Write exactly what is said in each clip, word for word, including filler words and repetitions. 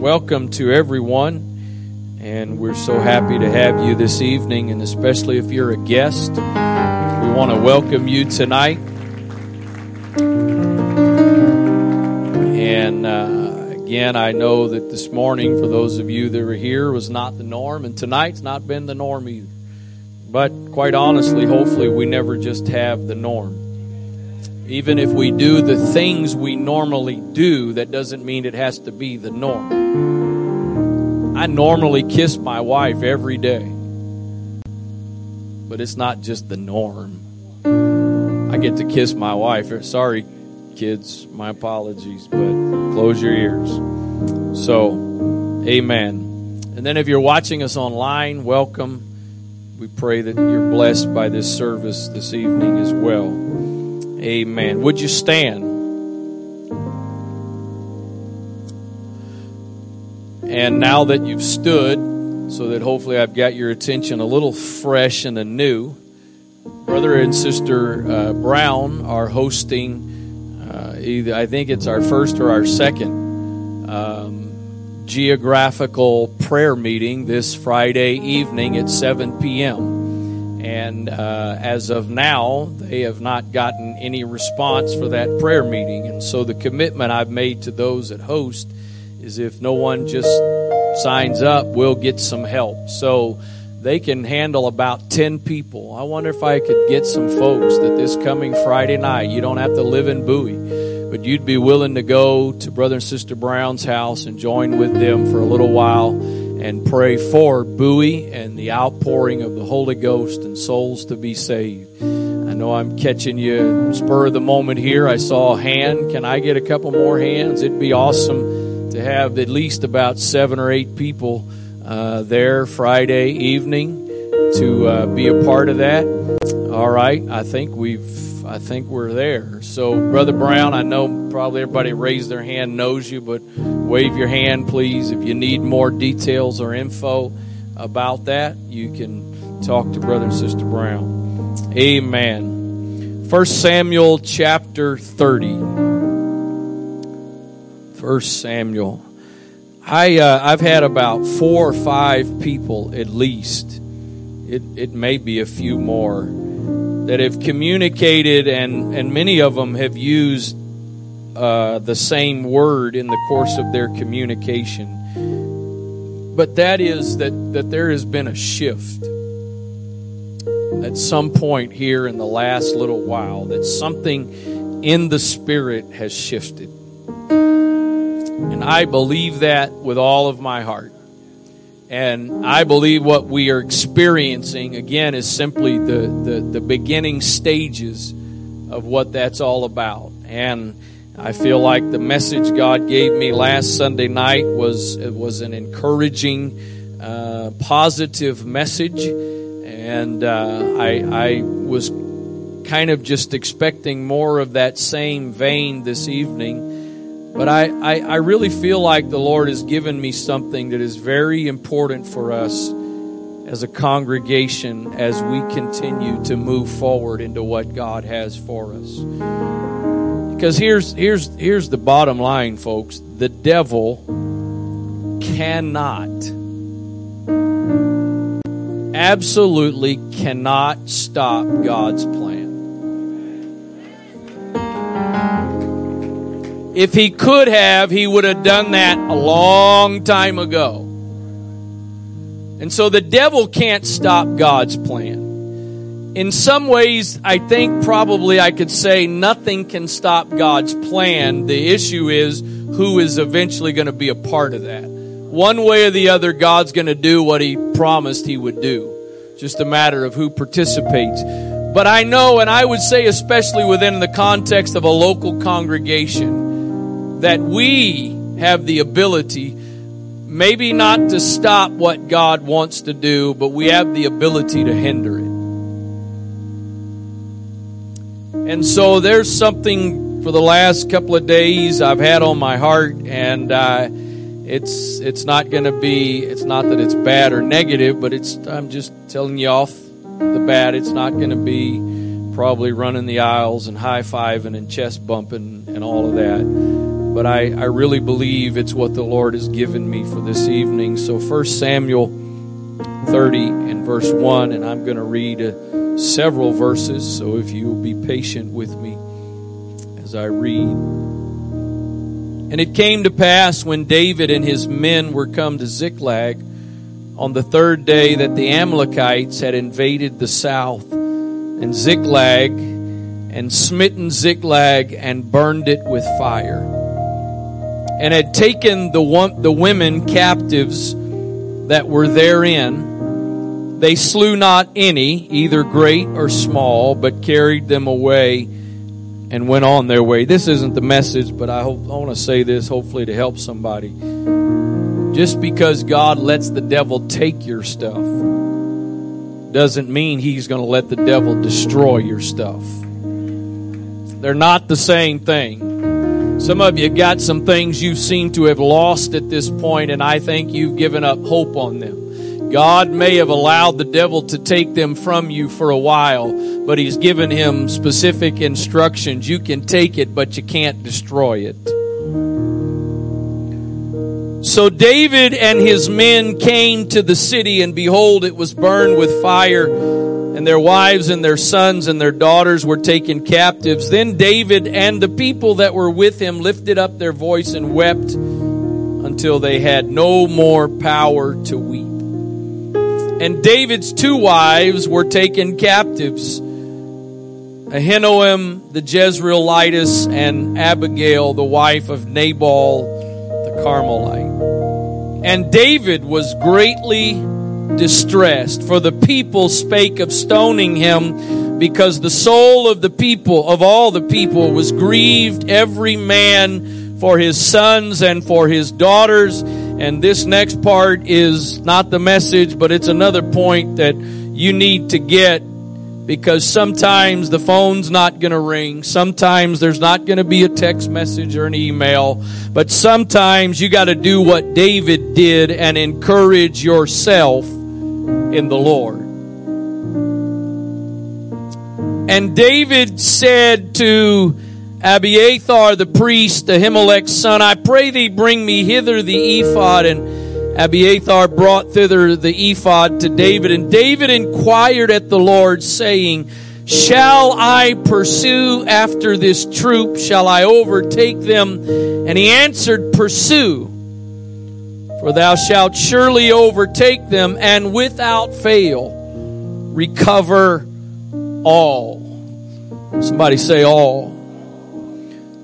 Welcome to everyone, and we're so happy to have you this evening, and especially if you're a guest, we want to welcome you tonight. And uh, again, I know that this morning, for those of you that were here, was not the norm, and tonight's not been the norm either. But quite honestly, hopefully we never just have the norm. Even if we do the things we normally do, that doesn't mean it has to be the norm. I normally kiss my wife every day, but it's not just the norm. I get to kiss my wife. Sorry, kids, my apologies, but close your ears. So, amen. And then if you're watching us online, welcome. We pray that you're blessed by this service this evening as well. Amen. Would you stand? And now that you've stood, so that hopefully I've got your attention a little fresh and anew, Brother and Sister uh, Brown are hosting, uh, either I think it's our first or our second um, geographical prayer meeting this Friday evening at seven p.m. And uh, as of now, they have not gotten any response for that prayer meeting. And so the commitment I've made to those that host is if no one just signs up, we'll get some help. So they can handle about ten people. I wonder if I could get some folks that this coming Friday night, you don't have to live in Bowie, but you'd be willing to go to Brother and Sister Brown's house and join with them for a little while and pray for Bowie and the outpouring of the Holy Ghost and souls to be saved. I know I'm catching you spur of the moment here. I saw a hand. Can I get a couple more hands? It'd be awesome to have at least about seven or eight people uh, there Friday evening to uh, be a part of that. All right, I think we've, I think we're there. So, Brother Brown, I know probably everybody raised their hand, knows you, but wave your hand, please. If you need more details or info about that, you can talk to Brother and Sister Brown. Amen. First Samuel chapter thirty. First Samuel. I uh, I've had about four or five people at least. It it may be a few more that have communicated, and and many of them have used Uh, the same word in the course of their communication. But that is that, that there has been a shift at some point here in the last little while, that something in the spirit has shifted. And I believe that with all of my heart. And I believe what we are experiencing, again, is simply the, the, the beginning stages of what that's all about. And I feel like the message God gave me last Sunday night was it was an encouraging, uh, positive message, and uh, I, I was kind of just expecting more of that same vein this evening. But I, I, I really feel like the Lord has given me something that is very important for us as a congregation as we continue to move forward into what God has for us. Because here's here's here's the bottom line, folks. The devil cannot, absolutely cannot stop God's plan. If he could have, he would have done that a long time ago. And so the devil can't stop God's plan. In some ways, I think probably I could say nothing can stop God's plan. The issue is who is eventually going to be a part of that. One way or the other, God's going to do what he promised he would do. Just a matter of who participates. But I know, and I would say especially within the context of a local congregation, that we have the ability, maybe not to stop what God wants to do, but we have the ability to hinder it. And so there's something for the last couple of days I've had on my heart, and uh, it's it's not going to be, it's not that it's bad or negative, but it's I'm just telling you off the bat, it's not going to be probably running the aisles and high-fiving and chest bumping and all of that. but I, I really believe it's what the Lord has given me for this evening. So First Samuel thirty and verse one, and I'm going to read uh, several verses, so if you'll be patient with me as I read. And it came to pass when David and his men were come to Ziklag on the third day that the Amalekites had invaded the south, and Ziklag, and smitten Ziklag, and burned it with fire, and had taken the one, the women captives that were therein. They slew not any, either great or small, but carried them away and went on their way. This isn't the message, but I, hope, I want to say this, hopefully to help somebody. Just because God lets the devil take your stuff doesn't mean he's going to let the devil destroy your stuff. They're not the same thing. Some of you got some things you seem to have lost at this point, and I think you've given up hope on them. God may have allowed the devil to take them from you for a while, but he's given him specific instructions. You can take it, but you can't destroy it. So David and his men came to the city, and behold, it was burned with fire, and their wives and their sons and their daughters were taken captives. Then David and the people that were with him lifted up their voice and wept until they had no more power to weep. And David's two wives were taken captives, Ahinoam the Jezreelitess and Abigail, the wife of Nabal the Carmelite. And David was greatly distressed, for the people spake of stoning him, because the soul of the people, of all the people, was grieved, every man for his sons and for his daughters. And this next part is not the message, but it's another point that you need to get, because sometimes the phone's not going to ring, sometimes there's not going to be a text message or an email, but sometimes you got to do what David did and encourage yourself in the Lord. And David said to Abiathar the priest, Ahimelech's son, I pray thee, bring me hither the ephod. And Abiathar brought thither the ephod to David. And David inquired at the Lord, saying, shall I pursue after this troop? Shall I overtake them? And he answered, pursue, for thou shalt surely overtake them, and without fail recover all. Somebody say all.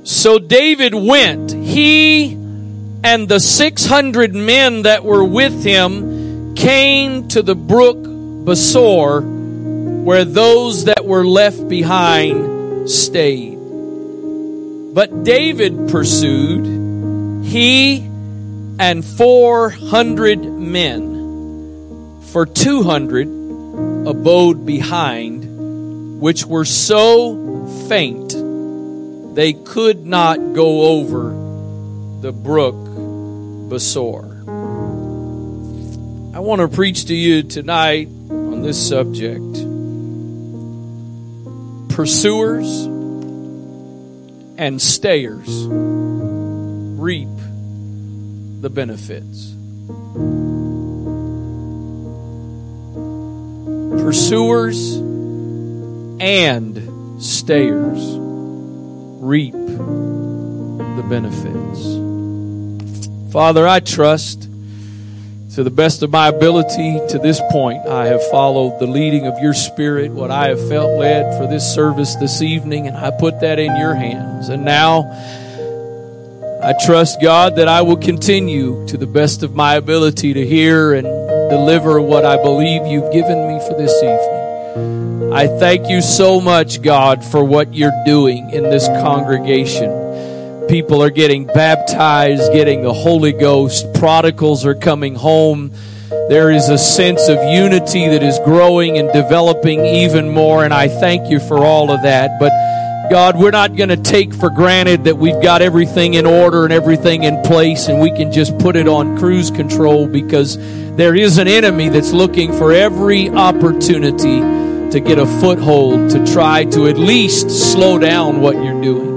So David went, he and the six hundred men that were with him came to the brook Besor, where those that were left behind stayed. But David pursued, he and four hundred men, for two hundred abode behind, which were so faint they could not go over the brook Besor. I want to preach to you tonight on this subject: pursuers and stayers reap the benefits. Pursuers and stayers reap the benefits. Father, I trust to the best of my ability to this point I have followed the leading of your Spirit, what I have felt led for this service this evening, and I put that in your hands. And now I trust, God, that I will continue to the best of my ability to hear and deliver what I believe you've given me for this evening. I thank you so much, God, for what you're doing in this congregation. People are getting baptized, getting the Holy Ghost. Prodigals are coming home. There is a sense of unity that is growing and developing even more, and I thank you for all of that. But God, we're not going to take for granted that we've got everything in order and everything in place, and we can just put it on cruise control, because there is an enemy that's looking for every opportunity to get a foothold to try to at least slow down what you're doing.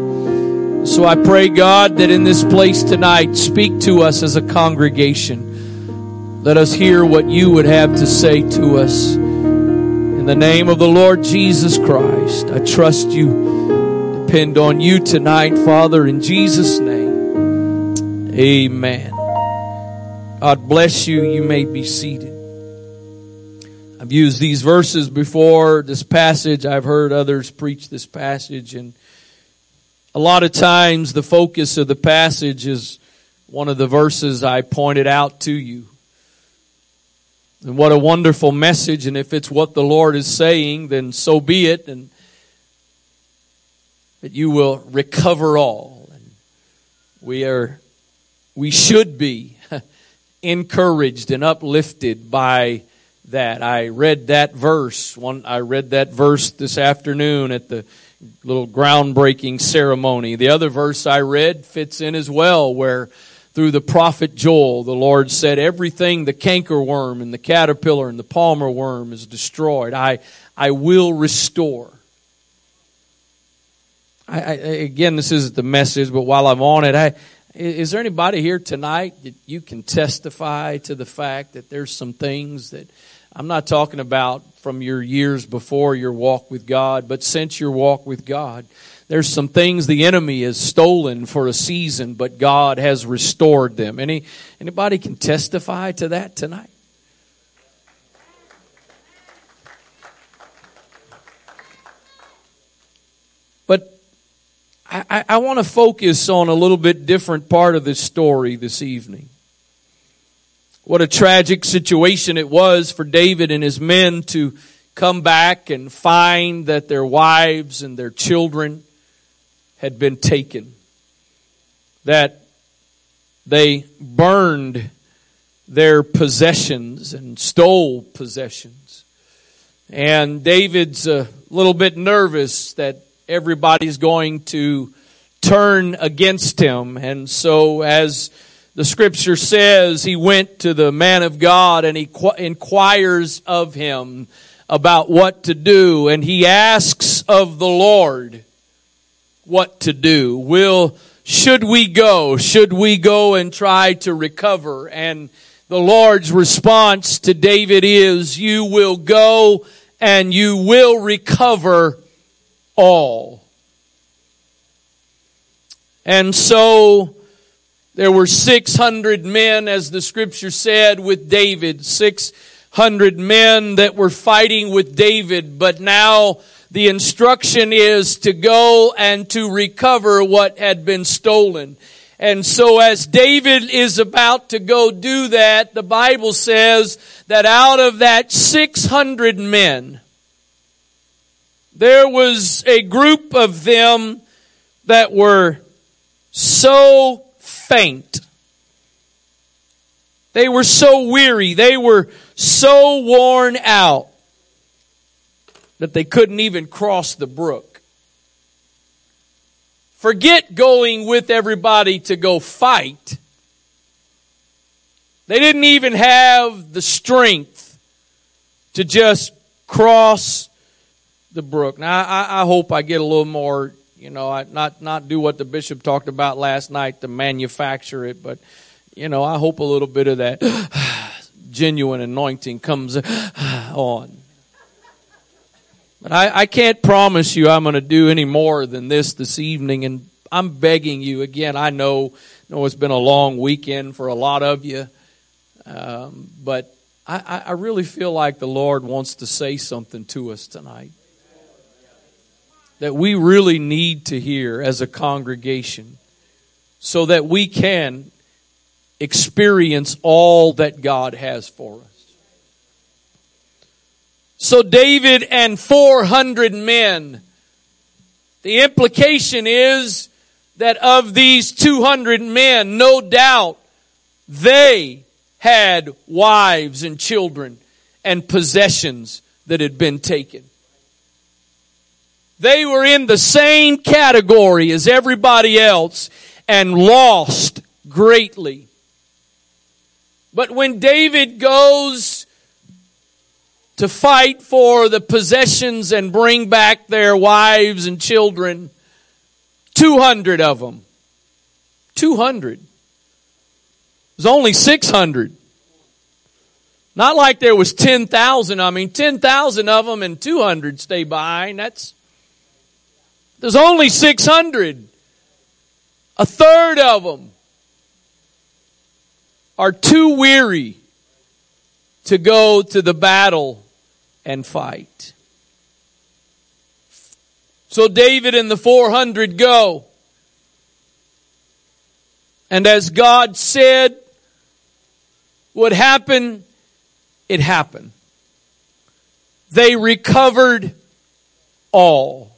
So I pray, God, that in this place tonight, speak to us as a congregation. Let us hear what you would have to say to us. In the name of the Lord Jesus Christ, I trust you, depend on you tonight, Father, in Jesus' name. Amen. God bless you. You may be seated. I've used these verses before, this passage. I've heard others preach this passage, and a lot of times the focus of the passage is one of the verses I pointed out to you. And what a wonderful message, and if it's what the Lord is saying, then so be it, and that you will recover all. And we are, we should be encouraged and uplifted by that. I read that verse. One, I read that verse this afternoon at the little groundbreaking ceremony. The other verse I read fits in as well, where through the prophet Joel, the Lord said, everything, the cankerworm and the caterpillar and the palmer worm is destroyed. I, I will restore. I, I, again, this isn't the message, but while I'm on it, I, is there anybody here tonight that you can testify to the fact that there's some things that, I'm not talking about from your years before your walk with God, but since your walk with God, there's some things the enemy has stolen for a season, but God has restored them. Any anybody can testify to that tonight? But I, I, I want to focus on a little bit different part of this story this evening. What a tragic situation it was for David and his men to come back and find that their wives and their children had been taken. That they burned their possessions and stole possessions. And David's a little bit nervous that everybody's going to turn against him. And so as the scripture says, he went to the man of God and he inquires of him about what to do. And he asks of the Lord what to do. Will, should we go? Should we go and try to recover? And the Lord's response to David is, you will go and you will recover all. And so there were six hundred men, as the scripture said, with David. six hundred men that were fighting with David. But now the instruction is to go and to recover what had been stolen. And so as David is about to go do that, the Bible says that out of that six hundred men, there was a group of them that were so faint. They were so weary. They were so worn out that they couldn't even cross the brook. Forget going with everybody to go fight. They didn't even have the strength to just cross the brook. Now, I, I hope I get a little more. You know, I not, not do what the bishop talked about last night to manufacture it, but, you know, I hope a little bit of that genuine anointing comes on. But I, I can't promise you I'm going to do any more than this this evening, and I'm begging you again. I know, know it's been a long weekend for a lot of you, um, but I, I really feel like the Lord wants to say something to us tonight that we really need to hear as a congregation so that we can experience all that God has for us. So David and four hundred men, the implication is that of these two hundred men, no doubt they had wives and children and possessions that had been taken. They were in the same category as everybody else and lost greatly. But when David goes to fight for the possessions and bring back their wives and children, two hundred of them. two hundred. There's only six hundred. Not like there was ten thousand. I mean, ten thousand of them and two hundred stay behind. That's, there's only six hundred. A third of them are too weary to go to the battle and fight. So David and the four hundred go. And as God said would happen, it happened. They recovered all.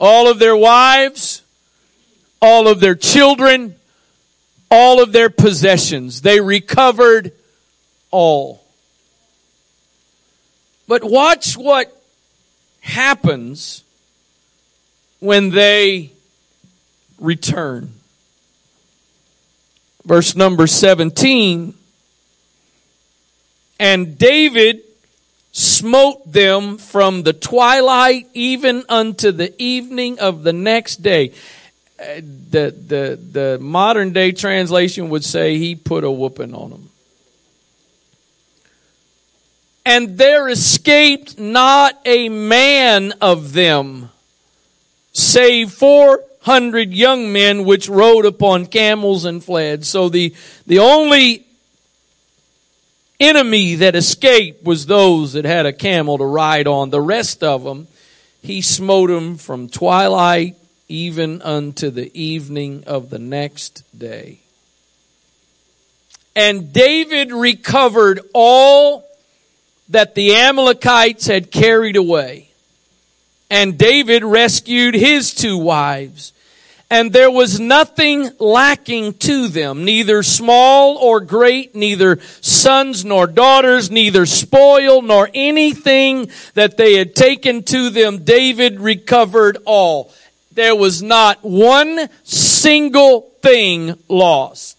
All of their wives, all of their children, all of their possessions. They recovered all. But watch what happens when they return. Verse number seventeen. And David smote them from the twilight even unto the evening of the next day. The, the, the modern day translation would say he put a whooping on them. And there escaped not a man of them, save four hundred young men which rode upon camels and fled. So the, the only enemy that escaped was those that had a camel to ride on. The rest of them, he smote them from twilight even unto the evening of the next day. And David recovered all that the Amalekites had carried away. And David rescued his two wives. And there was nothing lacking to them, neither small or great, neither sons nor daughters, neither spoil nor anything that they had taken to them. David recovered all. There was not one single thing lost.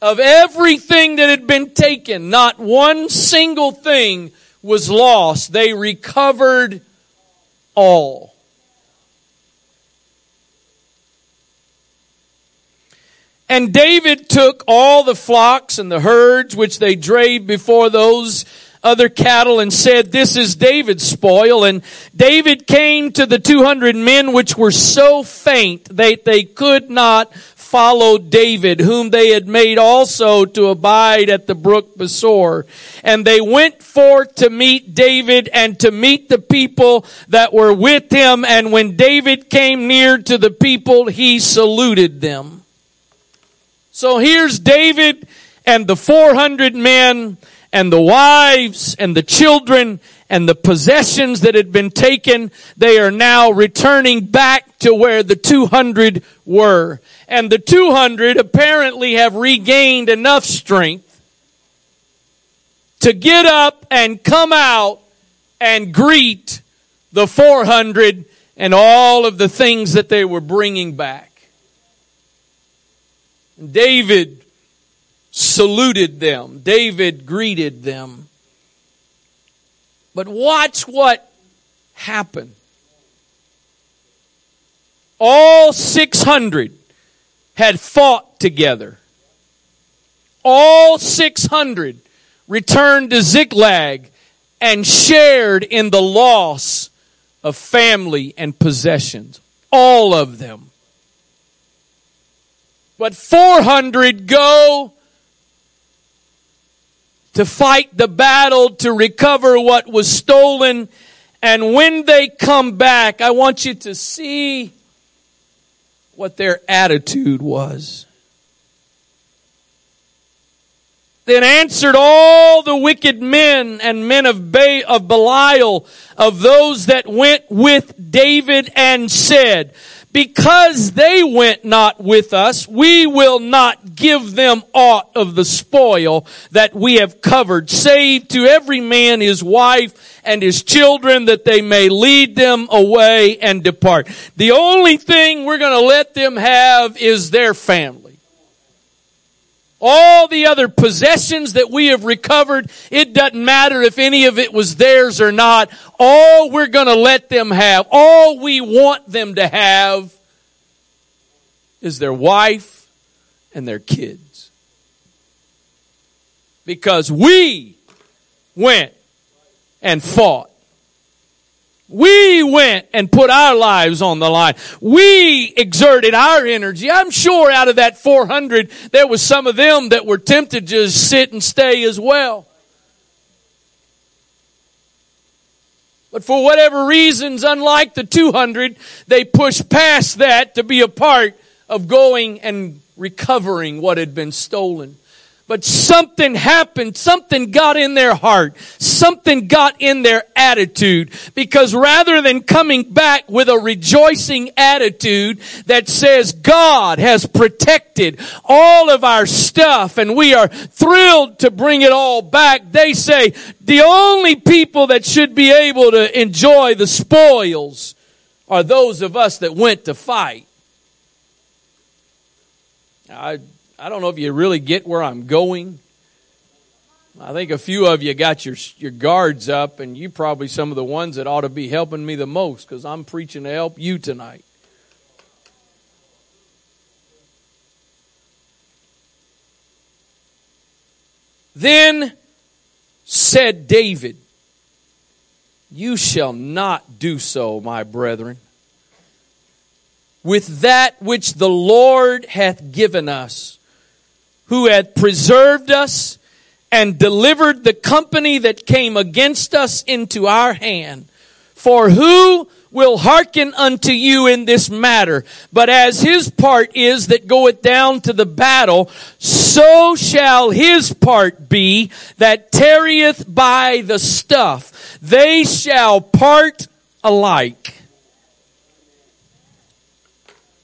Of everything that had been taken, not one single thing was lost. They recovered all. And David took all the flocks and the herds which they drave before those other cattle and said, this is David's spoil. And David came to the two hundred men which were so faint that they could not follow David, whom they had made also to abide at the brook Besor. And they went forth to meet David and to meet the people that were with him. And when David came near to the people, he saluted them. So here's David and the four hundred men and the wives and the children and the possessions that had been taken. They are now returning back to where the two hundred were. And the two hundred apparently have regained enough strength to get up and come out and greet the four hundred and all of the things that they were bringing back. David saluted them. David greeted them. But watch what happened. All six hundred had fought together. All six hundred returned to Ziklag and shared in the loss of family and possessions. All of them. But four hundred go to fight the battle to recover what was stolen. And when they come back, I want you to see what their attitude was. Then answered all the wicked men and men of Be- of Belial, of those that went with David, and said, because they went not with us, we will not give them aught of the spoil that we have covered, save to every man his wife and his children, that they may lead them away and depart. The only thing we're going to let them have is their family. All the other possessions that we have recovered, it doesn't matter if any of it was theirs or not. All we're going to let them have, all we want them to have, is their wife and their kids. Because we went and fought. We went and put our lives on the line. We exerted our energy. I'm sure out of that four hundred, there was some of them that were tempted to just sit and stay as well. But for whatever reasons, unlike the two hundred, they pushed past that to be a part of going and recovering what had been stolen. But something happened, something got in their heart, something got in their attitude, because rather than coming back with a rejoicing attitude that says God has protected all of our stuff and we are thrilled to bring it all back, they say the only people that should be able to enjoy the spoils are those of us that went to fight. I... I don't know if you really get where I'm going. I think a few of you got your your guards up, and you probably some of the ones that ought to be helping me the most, because I'm preaching to help you tonight. Then said David, "You shall not do so, my brethren, with that which the Lord hath given us, who had preserved us and delivered the company that came against us into our hand. For who will hearken unto you in this matter? But as his part is that goeth down to the battle, so shall his part be that tarrieth by the stuff. They shall part alike."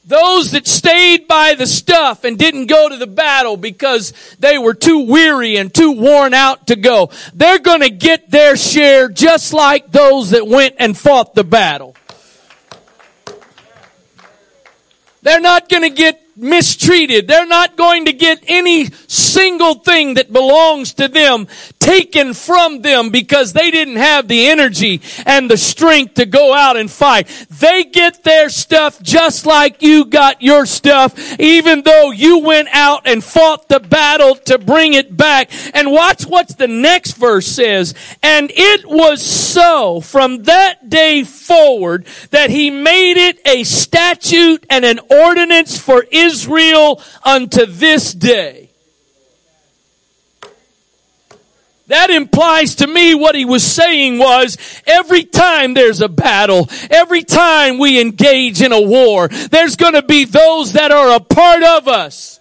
Those that stayed by the stuff and didn't go to the battle because they were too weary and too worn out to go, they're going to get their share just like those that went and fought the battle. They're not going to get mistreated. They're not going to get any single thing that belongs to them taken from them because they didn't have the energy and the strength to go out and fight. They get their stuff just like you got your stuff, even though you went out and fought the battle to bring it back. And watch what the next verse says. "And it was so from that day forward that he made it a statute and an ordinance for Israel unto this day." That implies to me what he was saying was, every time there's a battle, every time we engage in a war, there's going to be those that are a part of us.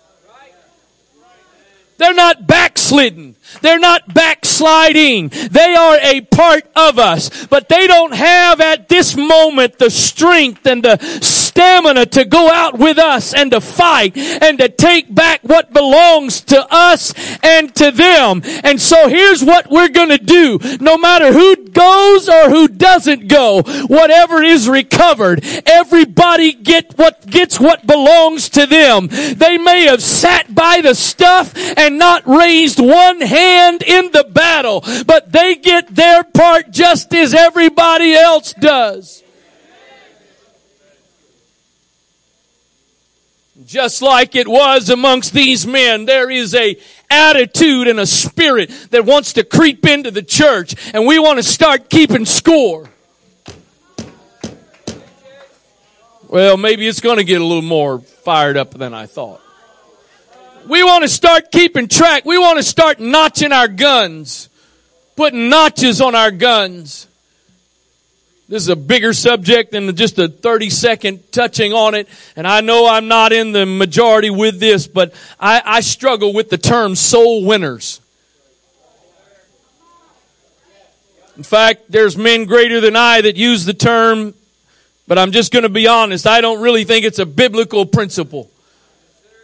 They're not backslidden. They're not backsliding. They are a part of us. But they don't have at this moment the strength and the stamina to go out with us and to fight and to take back what belongs to us and to them. And so here's what we're going to do. No matter who goes or who doesn't go, whatever is recovered, everybody get what gets what belongs to them. They may have sat by the stuff and not raised one hand in the battle, but they get their part just as everybody else does. Just like it was amongst these men, there is a attitude and a spirit that wants to creep into the church, and we want to start keeping score. Well, maybe it's going to get a little more fired up than I thought. We want to start keeping track. We want to start notching our guns, putting notches on our guns. This is a bigger subject than just a thirty-second touching on it. And I know I'm not in the majority with this, but I, I struggle with the term soul winners. In fact, there's men greater than I that use the term, but I'm just going to be honest. I don't really think it's a biblical principle.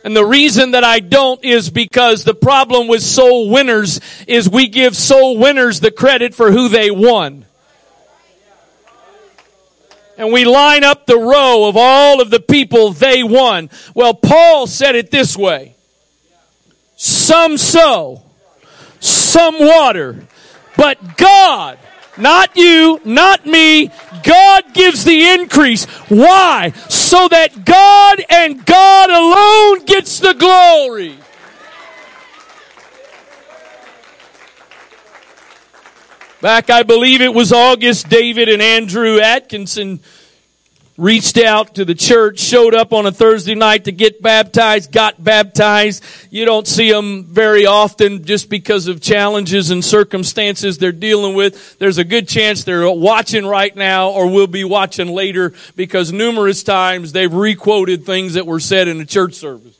And the reason that I don't is because the problem with soul winners is we give soul winners the credit for who they won. And we line up the row of all of the people they won. Well, Paul said it this way. some sow, some water, but God, not you, not me, God gives the increase. Why? So that God and God alone gets the glory. Back, I believe it was August, David and Andrew Atkinson reached out to the church, showed up on a Thursday night to get baptized, got baptized. You don't see them very often just because of challenges and circumstances they're dealing with. There's a good chance they're watching right now or will be watching later because numerous times they've requoted things that were said in a church service.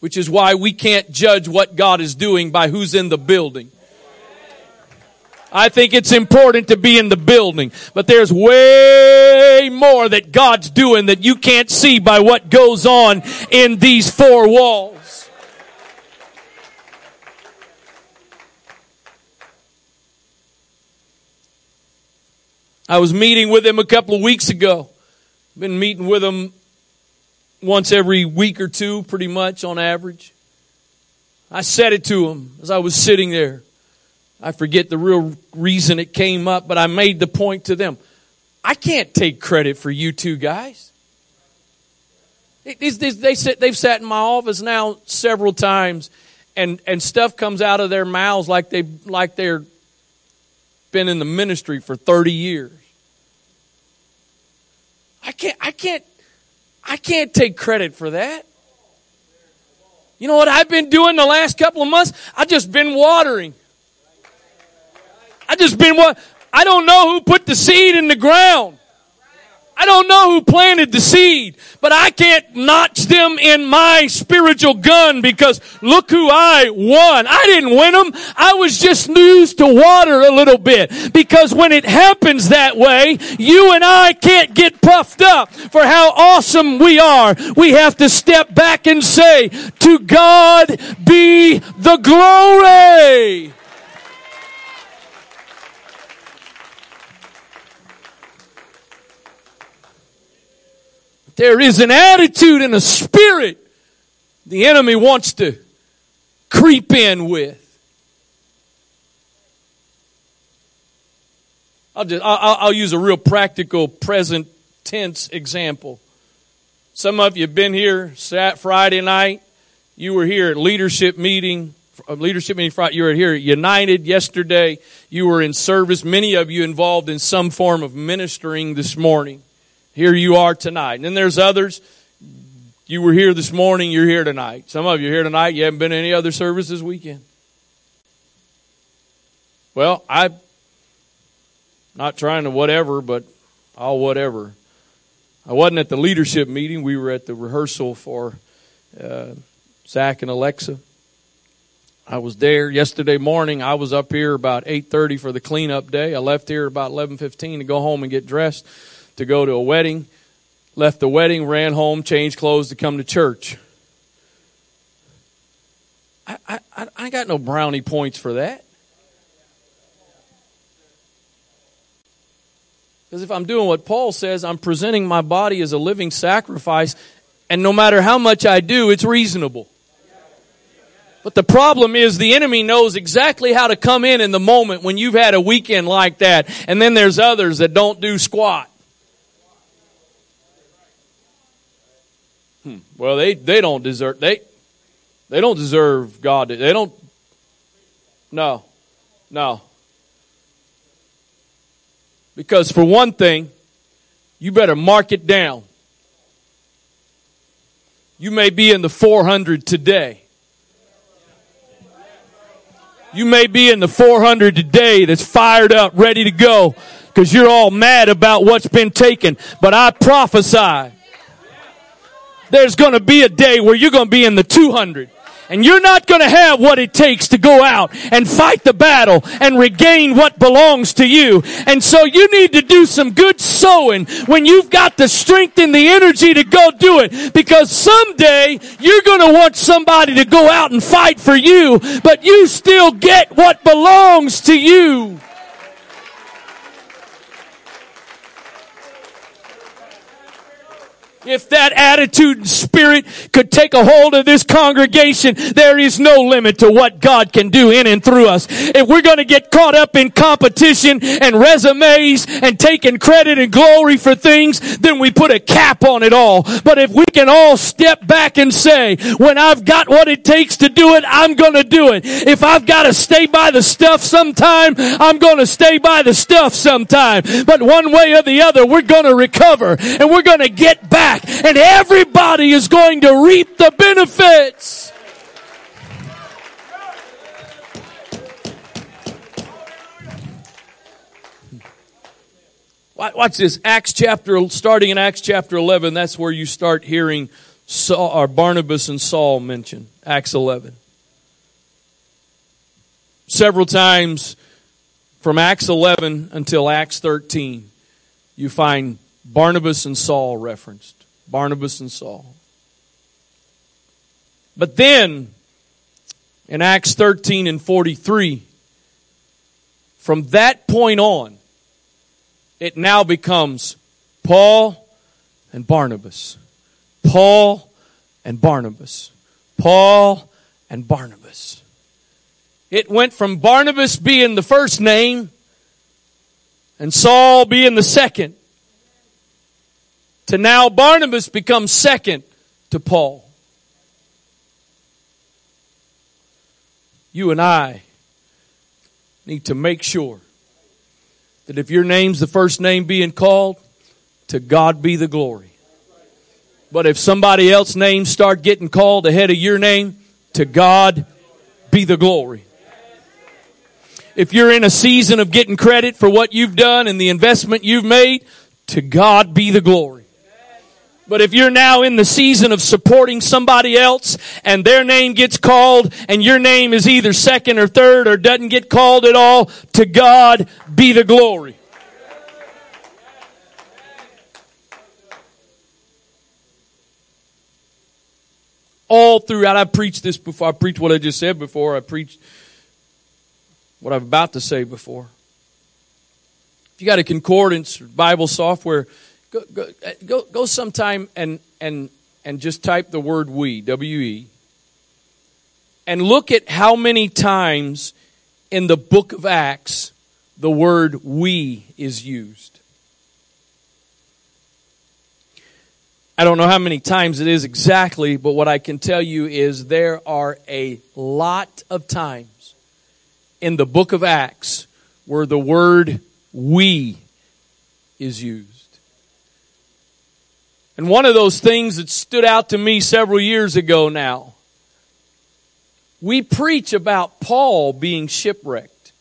Which is why we can't judge what God is doing by who's in the building. I think it's important to be in the building, but there's way more that God's doing that you can't see by what goes on in these four walls. I was meeting with him a couple of weeks ago. Been meeting with him once every week or two, pretty much on average. I said it to him as I was sitting there. I forget the real reason it came up, but I made the point to them. I can't take credit for you two guys. They, they, they sit, they've sat in my office now several times, and, and stuff comes out of their mouths like they like they're been in the ministry for thirty years. I can't. I can't. I can't take credit for that. You know what I've been doing the last couple of months? I've just been watering. I just been what? I don't know who put the seed in the ground. I don't know who planted the seed, but I can't notch them in my spiritual gun because look who I won. I didn't win them. I was just used to water a little bit because when it happens that way, you and I can't get puffed up for how awesome we are. We have to step back and say, to God be the glory. There is an attitude and a spirit the enemy wants to creep in with. I'll just I'll, I'll use a real practical present tense example. Some of you have been here sat Friday night. You were here at leadership meeting. Leadership meeting Friday. You were here at United yesterday. You were in service. Many of you involved in some form of ministering this morning. Here you are tonight. And then there's others. You were here this morning. You're here tonight. Some of you are here tonight. You haven't been to any other service this weekend. Well, I'm not trying to whatever, but I'll whatever. I wasn't at the leadership meeting. We were at the rehearsal for uh, Zach and Alexa. I was there yesterday morning. I was up here about eight thirty for the cleanup day. I left here about eleven fifteen to go home and get dressed. To go to a wedding, left the wedding, ran home, changed clothes to come to church. I I I ain't got no brownie points for that. Because if I'm doing what Paul says, I'm presenting my body as a living sacrifice, and no matter how much I do, it's reasonable. But the problem is the enemy knows exactly how to come in in the moment when you've had a weekend like that, and then there's others that don't do squat. Well, they, they don't deserve they they don't deserve God. They don't. No, no. Because for one thing, you better mark it down. You may be in the four hundred today. You may be in the four hundred today. That's fired up, ready to go, because you're all mad about what's been taken. But I prophesy. There's going to be a day where you're going to be in the two hundred. And you're not going to have what it takes to go out and fight the battle and regain what belongs to you. And so you need to do some good sowing when you've got the strength and the energy to go do it. Because someday you're going to want somebody to go out and fight for you, but you still get what belongs to you. If that attitude and spirit could take a hold of this congregation, there is no limit to what God can do in and through us. If we're going to get caught up in competition and resumes and taking credit and glory for things, then we put a cap on it all. But if we can all step back and say, when I've got what it takes to do it, I'm going to do it. If I've got to stay by the stuff sometime, I'm going to stay by the stuff sometime. But one way or the other, we're going to recover and we're going to get back. And everybody is going to reap the benefits. Watch this. Acts chapter, starting in Acts chapter eleven, that's where you start hearing Saul, or Barnabas and Saul mentioned. Acts eleven. Several times from Acts eleven until Acts thirteen, you find Barnabas and Saul referenced. Barnabas and Saul. But then, in Acts thirteen and forty-three, from that point on, it now becomes Paul and Barnabas. Paul and Barnabas. Paul and Barnabas. It went from Barnabas being the first name and Saul being the second, to now Barnabas becomes second to Paul. You and I need to make sure that if your name's the first name being called, to God be the glory. But if somebody else's name start getting called ahead of your name, to God be the glory. If you're in a season of getting credit for what you've done and the investment you've made, to God be the glory. But if you're now in the season of supporting somebody else and their name gets called and your name is either second or third or doesn't get called at all, to God be the glory. All throughout, I preached this before. I preached what I just said before. I preached what I'm about to say before. If you got a concordance or Bible software, Go, go, go, go sometime and, and, and just type the word we, W E, and look at how many times in the book of Acts the word we is used. I don't know how many times it is exactly, but what I can tell you is there are a lot of times in the book of Acts where the word we is used. And one of those things that stood out to me several years ago now, we preach about Paul being shipwrecked.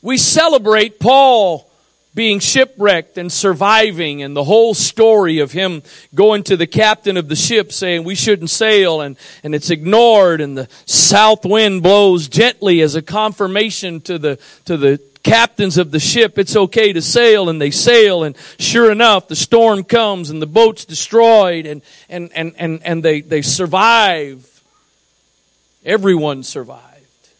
We celebrate Paul being shipwrecked and surviving and the whole story of him going to the captain of the ship saying we shouldn't sail, and, and it's ignored, and the south wind blows gently as a confirmation to the to the captains of the ship, it's okay to sail, and they sail, and sure enough, the storm comes, and the boat's destroyed, and and and and, and they, they survive. Everyone survived.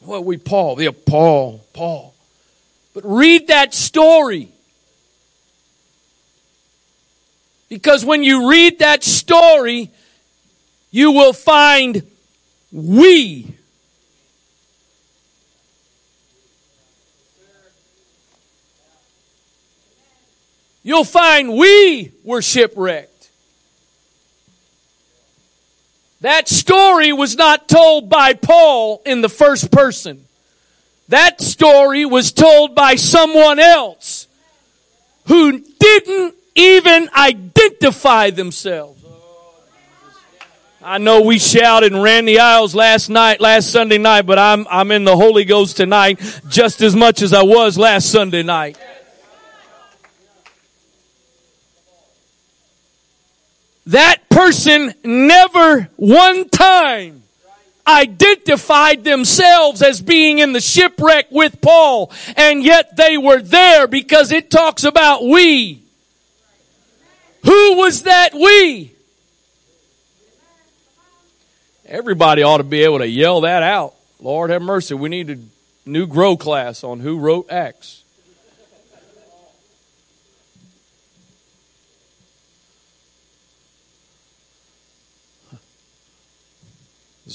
Well, we Paul, yeah, Paul, Paul. But read that story. Because when you read that story, you will find we. You'll find we were shipwrecked. That story was not told by Paul in the first person. That story was told by someone else who didn't even identify themselves. I know we shouted and ran the aisles last night, last Sunday night, but I'm I'm in the Holy Ghost tonight just as much as I was last Sunday night. That person never one time identified themselves as being in the shipwreck with Paul, and yet they were there because it talks about we. Who was that we? Everybody ought to be able to yell that out. Lord have mercy. We need a new grow class on who wrote Acts.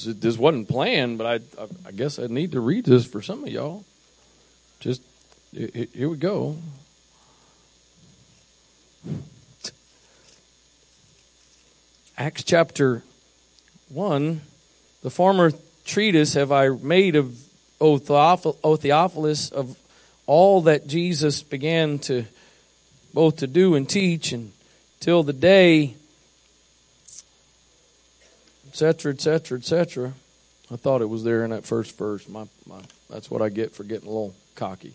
This wasn't planned, but I, I, I guess I need to read this for some of y'all. Just, here, here we go. Acts chapter one. The former treatise have I made of, O Theophilus, of all that Jesus began to both to do and teach, and till the day, et cetera, et cetera, et cetera. I thought it was there in that first verse. My, my, that's what I get for getting a little cocky.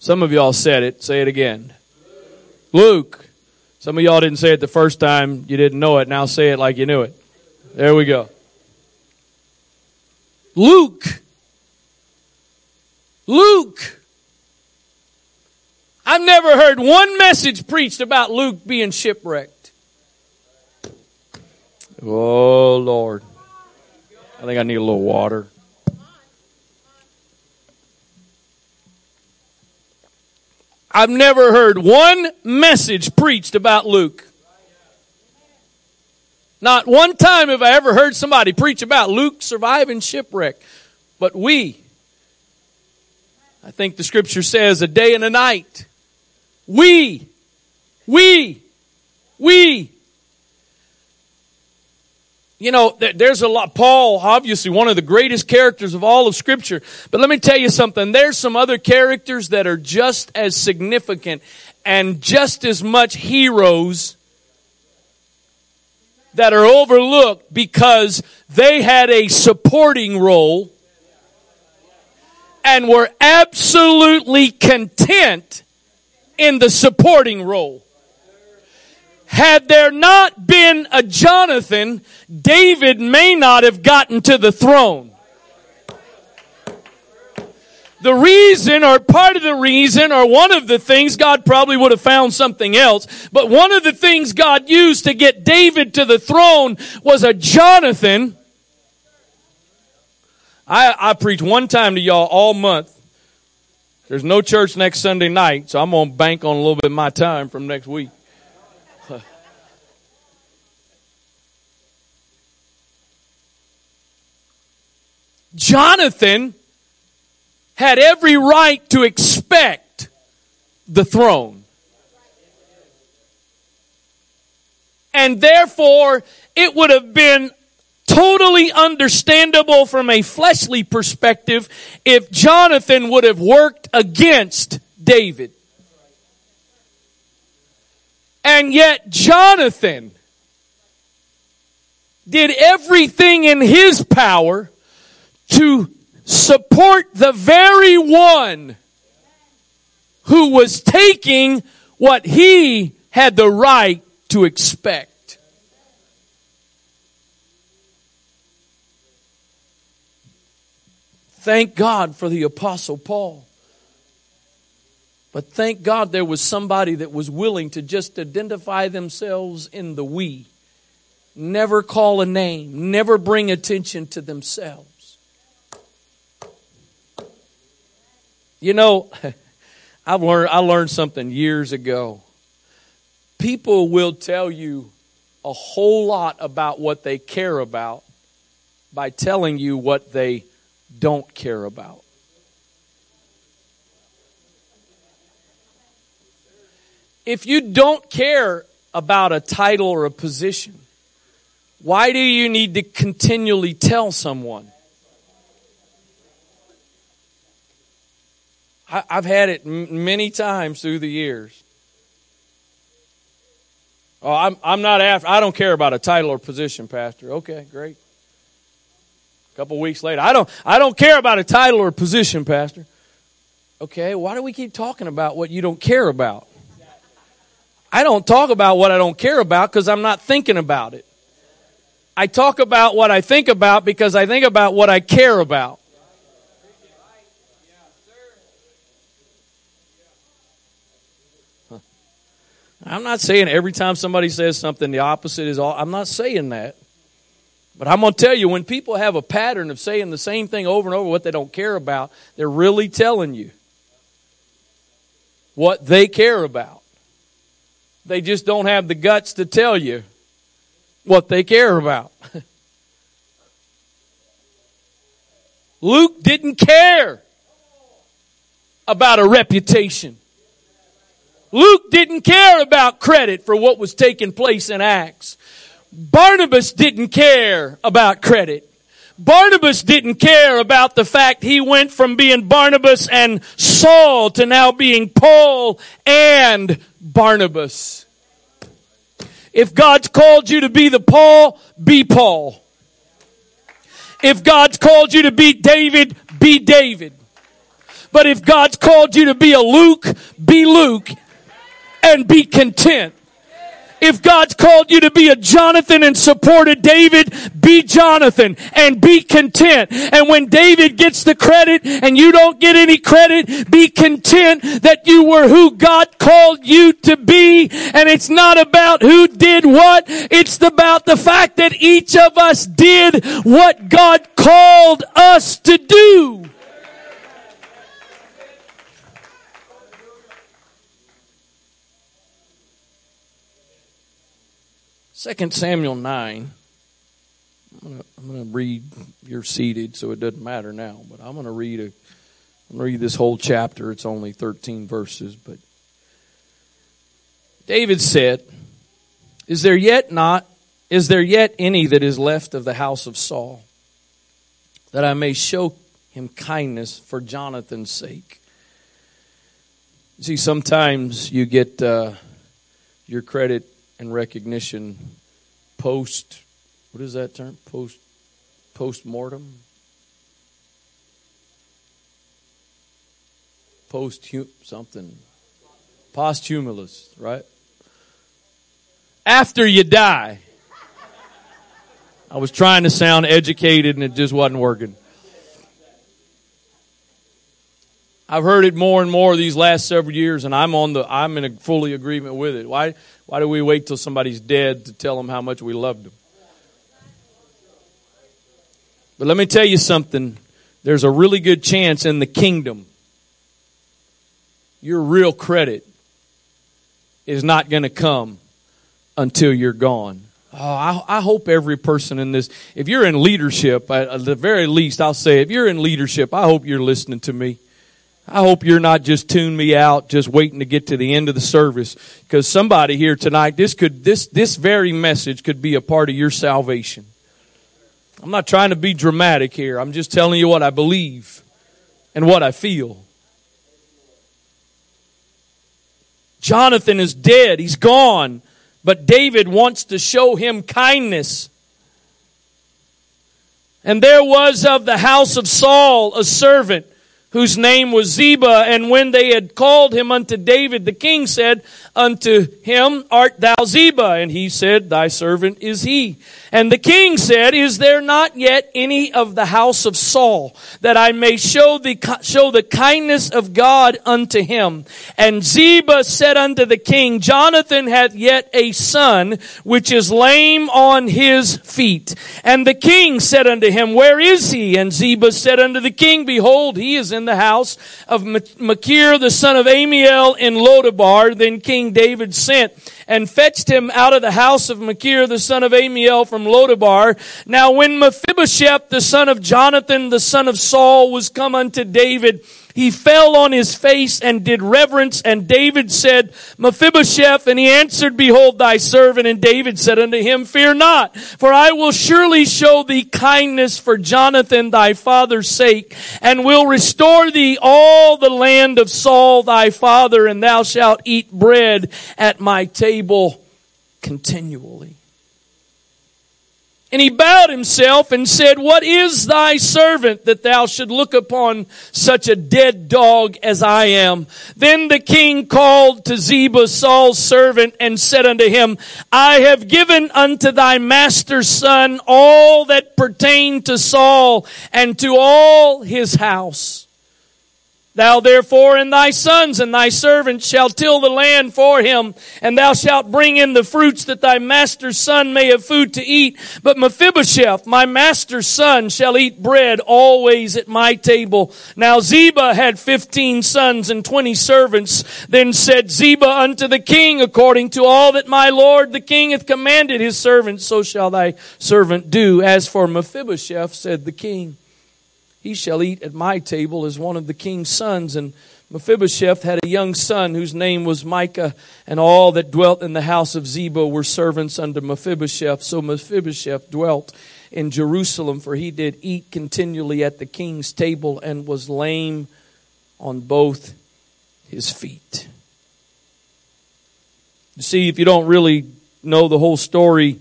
Some of y'all said it. Say it again. Luke. Some of y'all didn't say it the first time. You didn't know it. Now say it like you knew it. There we go. Luke. Luke. I've never heard one message preached about Luke being shipwrecked. Oh, Lord. I think I need a little water. I've never heard one message preached about Luke. Not one time have I ever heard somebody preach about Luke surviving shipwreck. But we, I think the scripture says, a day and a night. We, we, we. You know, there's a lot. Paul, obviously, one of the greatest characters of all of Scripture. But let me tell you something. There's some other characters that are just as significant and just as much heroes that are overlooked because they had a supporting role and were absolutely content in the supporting role. Had there not been a Jonathan, David may not have gotten to the throne. The reason, or part of the reason, or one of the things, God probably would have found something else, but one of the things God used to get David to the throne was a Jonathan. I, I preach one time to y'all all month. There's no church next Sunday night, so I'm going to bank on a little bit of my time from next week. Jonathan had every right to expect the throne. And therefore, it would have been totally understandable from a fleshly perspective if Jonathan would have worked against David. And yet Jonathan did everything in his power to support the very one who was taking what he had the right to expect. Thank God for the Apostle Paul. But thank God there was somebody that was willing to just identify themselves in the we. Never call a name. Never bring attention to themselves. You know, I've learned, I learned something years ago. People will tell you a whole lot about what they care about by telling you what they don't care about. If you don't care about a title or a position, why do you need to continually tell someone? I've had it many times through the years. Oh, I'm I'm not after. I don't care about a title or position, Pastor. Okay, great. A couple weeks later, I don't I don't care about a title or position, Pastor. Okay, why do we keep talking about what you don't care about? I don't talk about what I don't care about because I'm not thinking about it. I talk about what I think about because I think about what I care about. I'm not saying every time somebody says something, the opposite is all. I'm not saying that. But I'm going to tell you, when people have a pattern of saying the same thing over and over, what they don't care about, they're really telling you what they care about. They just don't have the guts to tell you. what they care about. Luke didn't care about a reputation. Luke didn't care about credit for what was taking place in Acts. Barnabas didn't care about credit. Barnabas didn't care about the fact he went from being Barnabas and Saul to now being Paul and Barnabas. If God's called you to be the Paul, be Paul. If God's called you to be David, be David. But if God's called you to be a Luke, be Luke and be content. If God's called you to be a Jonathan and support a David, be Jonathan and be content. And when David gets the credit and you don't get any credit, be content that you were who God called you to be. And it's not about who did what. It's about the fact that each of us did what God called us to do. Second Samuel nine. I'm going to read. You're seated, so it doesn't matter now. But I'm going to read a. I'm going to read this whole chapter. It's only thirteen verses. But David said, "Is there yet not? Is there yet any that is left of the house of Saul, that I may show him kindness for Jonathan's sake?" You see, sometimes you get uh, your credit and recognition post, what is that term? Post, post-mortem? Post, something. Posthumous, right? After you die. I was trying to sound educated and it just wasn't working. I've heard it more and more these last several years, and I'm on the I'm in a fully agreement with it. Why why do we wait till somebody's dead to tell them how much we loved them? But let me tell you something. There's a really good chance in the kingdom your real credit is not going to come until you're gone. Oh, I, I hope every person in this, if you're in leadership, at the very least, I'll say, if you're in leadership, I hope you're listening to me. I hope you're not just tuning me out, just waiting to get to the end of the service. Because somebody here tonight, this could, this, this very message could be a part of your salvation. I'm not trying to be dramatic here. I'm just telling you what I believe and what I feel. Jonathan is dead. He's gone. But David wants to show him kindness. And there was of the house of Saul a servant whose name was Ziba, and when they had called him unto David, the king said unto him, "Art thou Ziba?" And he said, "Thy servant is he." And the king said, "Is there not yet any of the house of Saul, that I may show the, show the kindness of God unto him?" And Ziba said unto the king, "Jonathan hath yet a son, which is lame on his feet." And the king said unto him, "Where is he?" And Ziba said unto the king, "Behold, he is in the house of Machir, the son of Amiel, in Lodabar." Then King David sent and fetched him out of the house of Machir, the son of Amiel, from Lodabar. Now when Mephibosheth, the son of Jonathan, the son of Saul, was come unto David, he fell on his face and did reverence. And David said, "Mephibosheth." And he answered, "Behold thy servant." And David said unto him, "Fear not, for I will surely show thee kindness for Jonathan thy father's sake, and will restore thee all the land of Saul thy father, and thou shalt eat bread at my table continually." And he bowed himself and said, "What is thy servant that thou should look upon such a dead dog as I am?" Then the king called to Ziba, Saul's servant, and said unto him, "I have given unto thy master's son all that pertained to Saul and to all his house. Thou therefore and thy sons and thy servants shall till the land for him, and thou shalt bring in the fruits that thy master's son may have food to eat. But Mephibosheth, my master's son, shall eat bread always at my table. Now Ziba had fifteen sons and twenty servants. Then said Ziba unto the king, according to all that my lord the king hath commanded his servants, so shall thy servant do. As for Mephibosheth, said the king, he shall eat at my table as one of the king's sons. And Mephibosheth had a young son whose name was Micah, and all that dwelt in the house of Ziba were servants unto Mephibosheth. So Mephibosheth dwelt in Jerusalem, for he did eat continually at the king's table, and was lame on both his feet. You see, if you don't really know the whole story,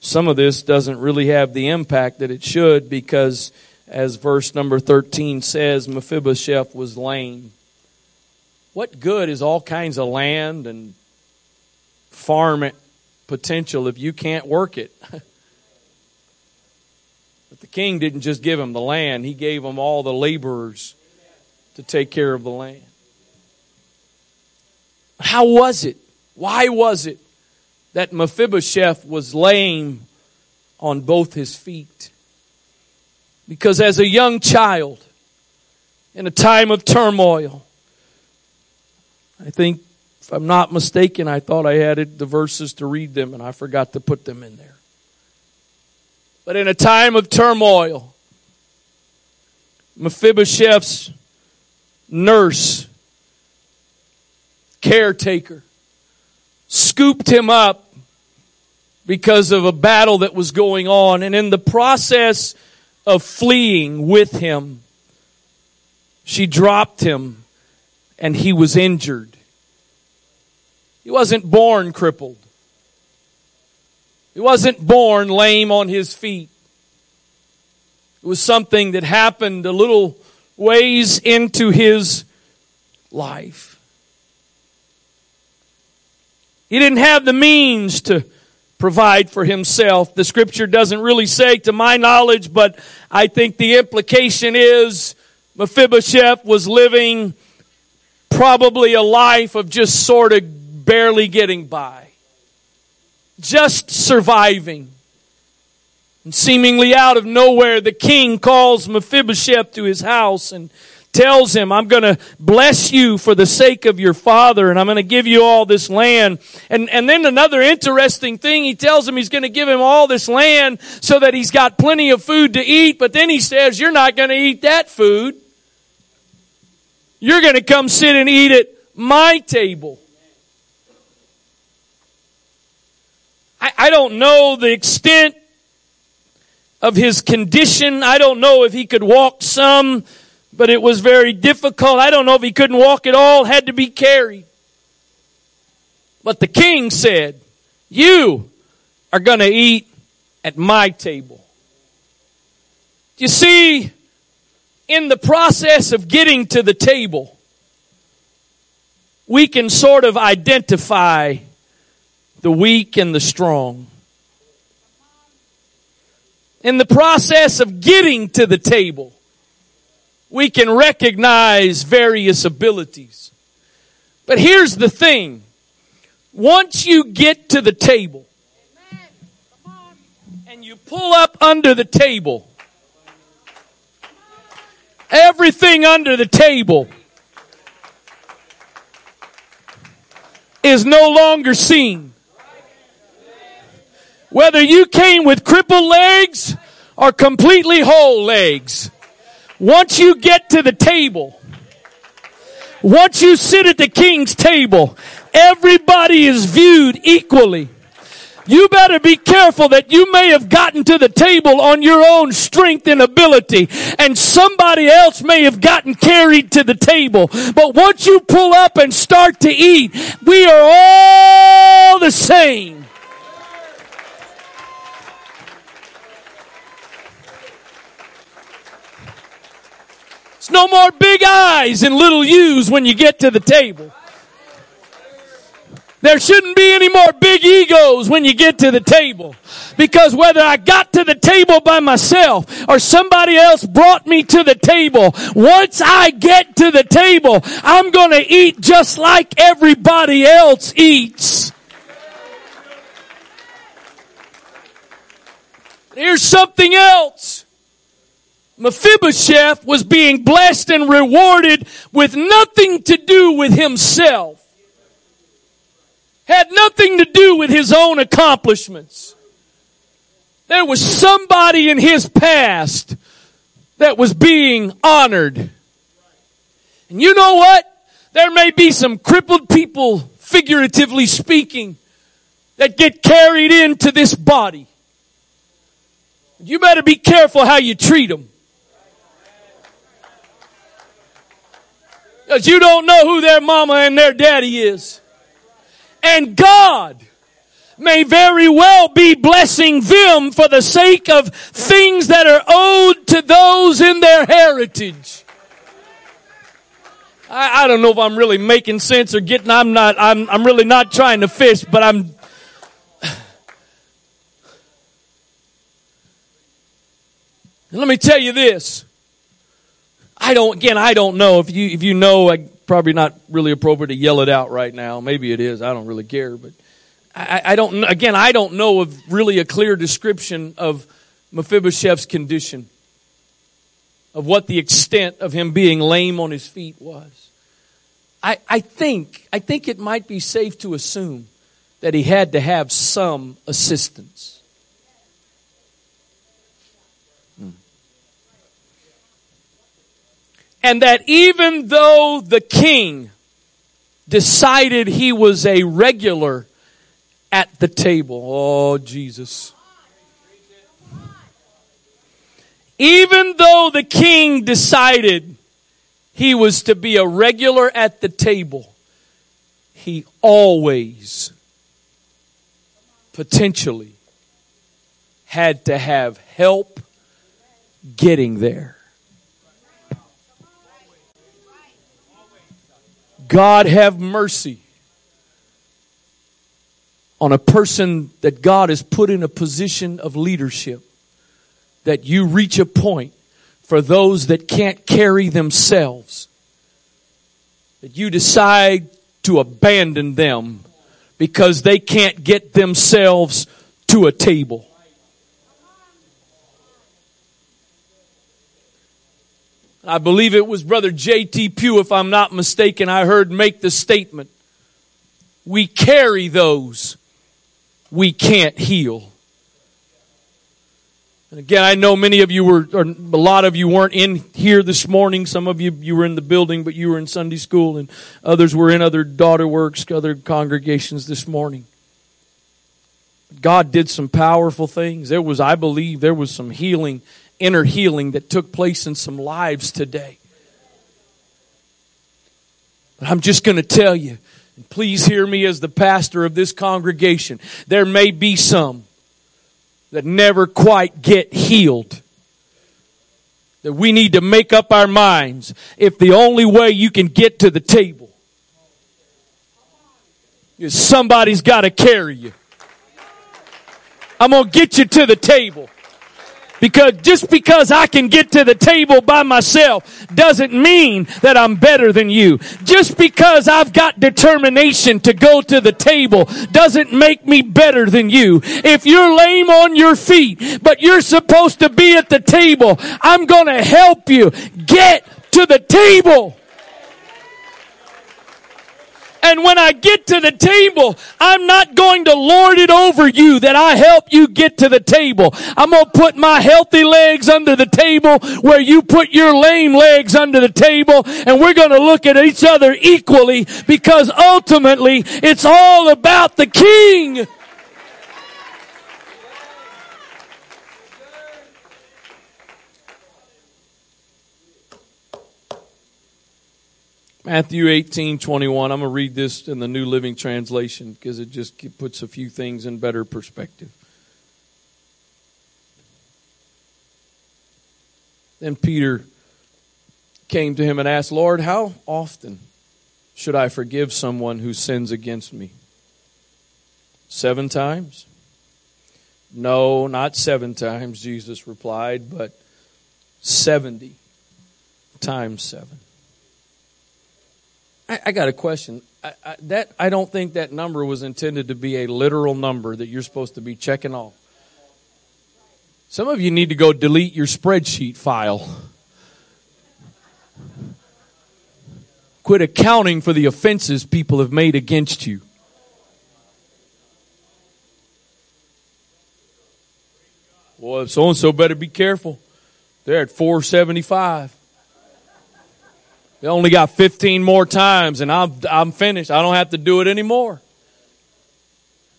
some of this doesn't really have the impact that it should, because as verse number thirteen says, Mephibosheth was lame. What good is all kinds of land and farm potential if you can't work it? But the king didn't just give him the land. He gave him all the laborers to take care of the land. How was it? Why was it that Mephibosheth was lame on both his feet? Because as a young child, in a time of turmoil, I think, if I'm not mistaken, I thought I had the verses to read them, and I forgot to put them in there. But in a time of turmoil, Mephibosheth's nurse, caretaker, scooped him up because of a battle that was going on, and in the process of fleeing with him, she dropped him, and he was injured. He wasn't born crippled. He wasn't born lame on his feet. It was something that happened a little ways into his life. He didn't have the means to provide for himself. The scripture doesn't really say, to my knowledge, but I think the implication is Mephibosheth was living probably a life of just sort of barely getting by, just surviving. And seemingly out of nowhere, the king calls Mephibosheth to his house and tells him, I'm going to bless you for the sake of your father, and I'm going to give you all this land. And, and then another interesting thing, he tells him he's going to give him all this land so that he's got plenty of food to eat, but then he says, you're not going to eat that food. You're going to come sit and eat at my table. I, I don't know the extent of his condition. I don't know if he could walk some, but it was very difficult. I don't know if he couldn't walk at all, had to be carried. But the king said, you are going to eat at my table. You see, in the process of getting to the table, we can sort of identify the weak and the strong. In the process of getting to the table, we can recognize various abilities. But here's the thing. Once you get to the table and you pull up under the table, everything under the table is no longer seen. Whether you came with crippled legs or completely whole legs, once you get to the table, once you sit at the king's table, everybody is viewed equally. You better be careful that you may have gotten to the table on your own strength and ability, and somebody else may have gotten carried to the table. But once you pull up and start to eat, we are all the same. No more big eyes and little U's when you get to the table. There shouldn't be any more big egos when you get to the table. Because whether I got to the table by myself or somebody else brought me to the table, once I get to the table, I'm going to eat just like everybody else eats. Here's something else. Mephibosheth was being blessed and rewarded with nothing to do with himself. Had nothing to do with his own accomplishments. There was somebody in his past that was being honored. And you know what? There may be some crippled people, figuratively speaking, that get carried into this body. You better be careful how you treat them. Because you don't know who their mama and their daddy is. And God may very well be blessing them for the sake of things that are owed to those in their heritage. I, I don't know if I'm really making sense or getting, I'm not, I'm, I'm really not trying to fish, but I'm. Let me tell you this. I don't, again, I don't know if you, if you know, I, probably not really appropriate to yell it out right now. Maybe it is. I don't really care, but I, I don't, again, I don't know of really a clear description of Mephibosheth's condition, of what the extent of him being lame on his feet was. I, I think, I think it might be safe to assume that he had to have some assistance. And that even though the king decided he was a regular at the table, oh, Jesus. Even though the king decided he was to be a regular at the table, he always potentially had to have help getting there. God have mercy on a person that God has put in a position of leadership, that you reach a point for those that can't carry themselves, that you decide to abandon them because they can't get themselves to a table. I believe it was Brother J T Pugh, if I'm not mistaken, I heard make the statement, we carry those we can't heal. And again, I know many of you were, or a lot of you weren't in here this morning. Some of you, you were in the building, but you were in Sunday school, and others were in other daughter works, other congregations this morning. God did some powerful things. There was, I believe, there was some healing, inner healing that took place in some lives today. But I'm just going to tell you, and please hear me as the pastor of this congregation, there may be some that never quite get healed. That we need to make up our minds if the only way you can get to the table is somebody's got to carry you. I'm going to get you to the table. Because just because I can get to the table by myself doesn't mean that I'm better than you. Just because I've got determination to go to the table doesn't make me better than you. If you're lame on your feet, but you're supposed to be at the table, I'm going to help you get to the table. And when I get to the table, I'm not going to lord it over you that I help you get to the table. I'm going to put my healthy legs under the table where you put your lame legs under the table. And we're going to look at each other equally, because ultimately it's all about the King. Matthew eighteen twenty-one. I'm going to read this in the New Living Translation because it just puts a few things in better perspective. Then Peter came to him and asked, Lord, how often should I forgive someone who sins against me? Seven times? No, not seven times, Jesus replied, but seventy times seven. I, I got a question. I, I, that I don't think that number was intended to be a literal number that you're supposed to be checking off. Some of you need to go delete your spreadsheet file. Quit accounting for the offenses people have made against you. Well, so-and-so better be careful. They're at four seventy-five. They only got fifteen more times, and I'm, I'm finished. I don't have to do it anymore.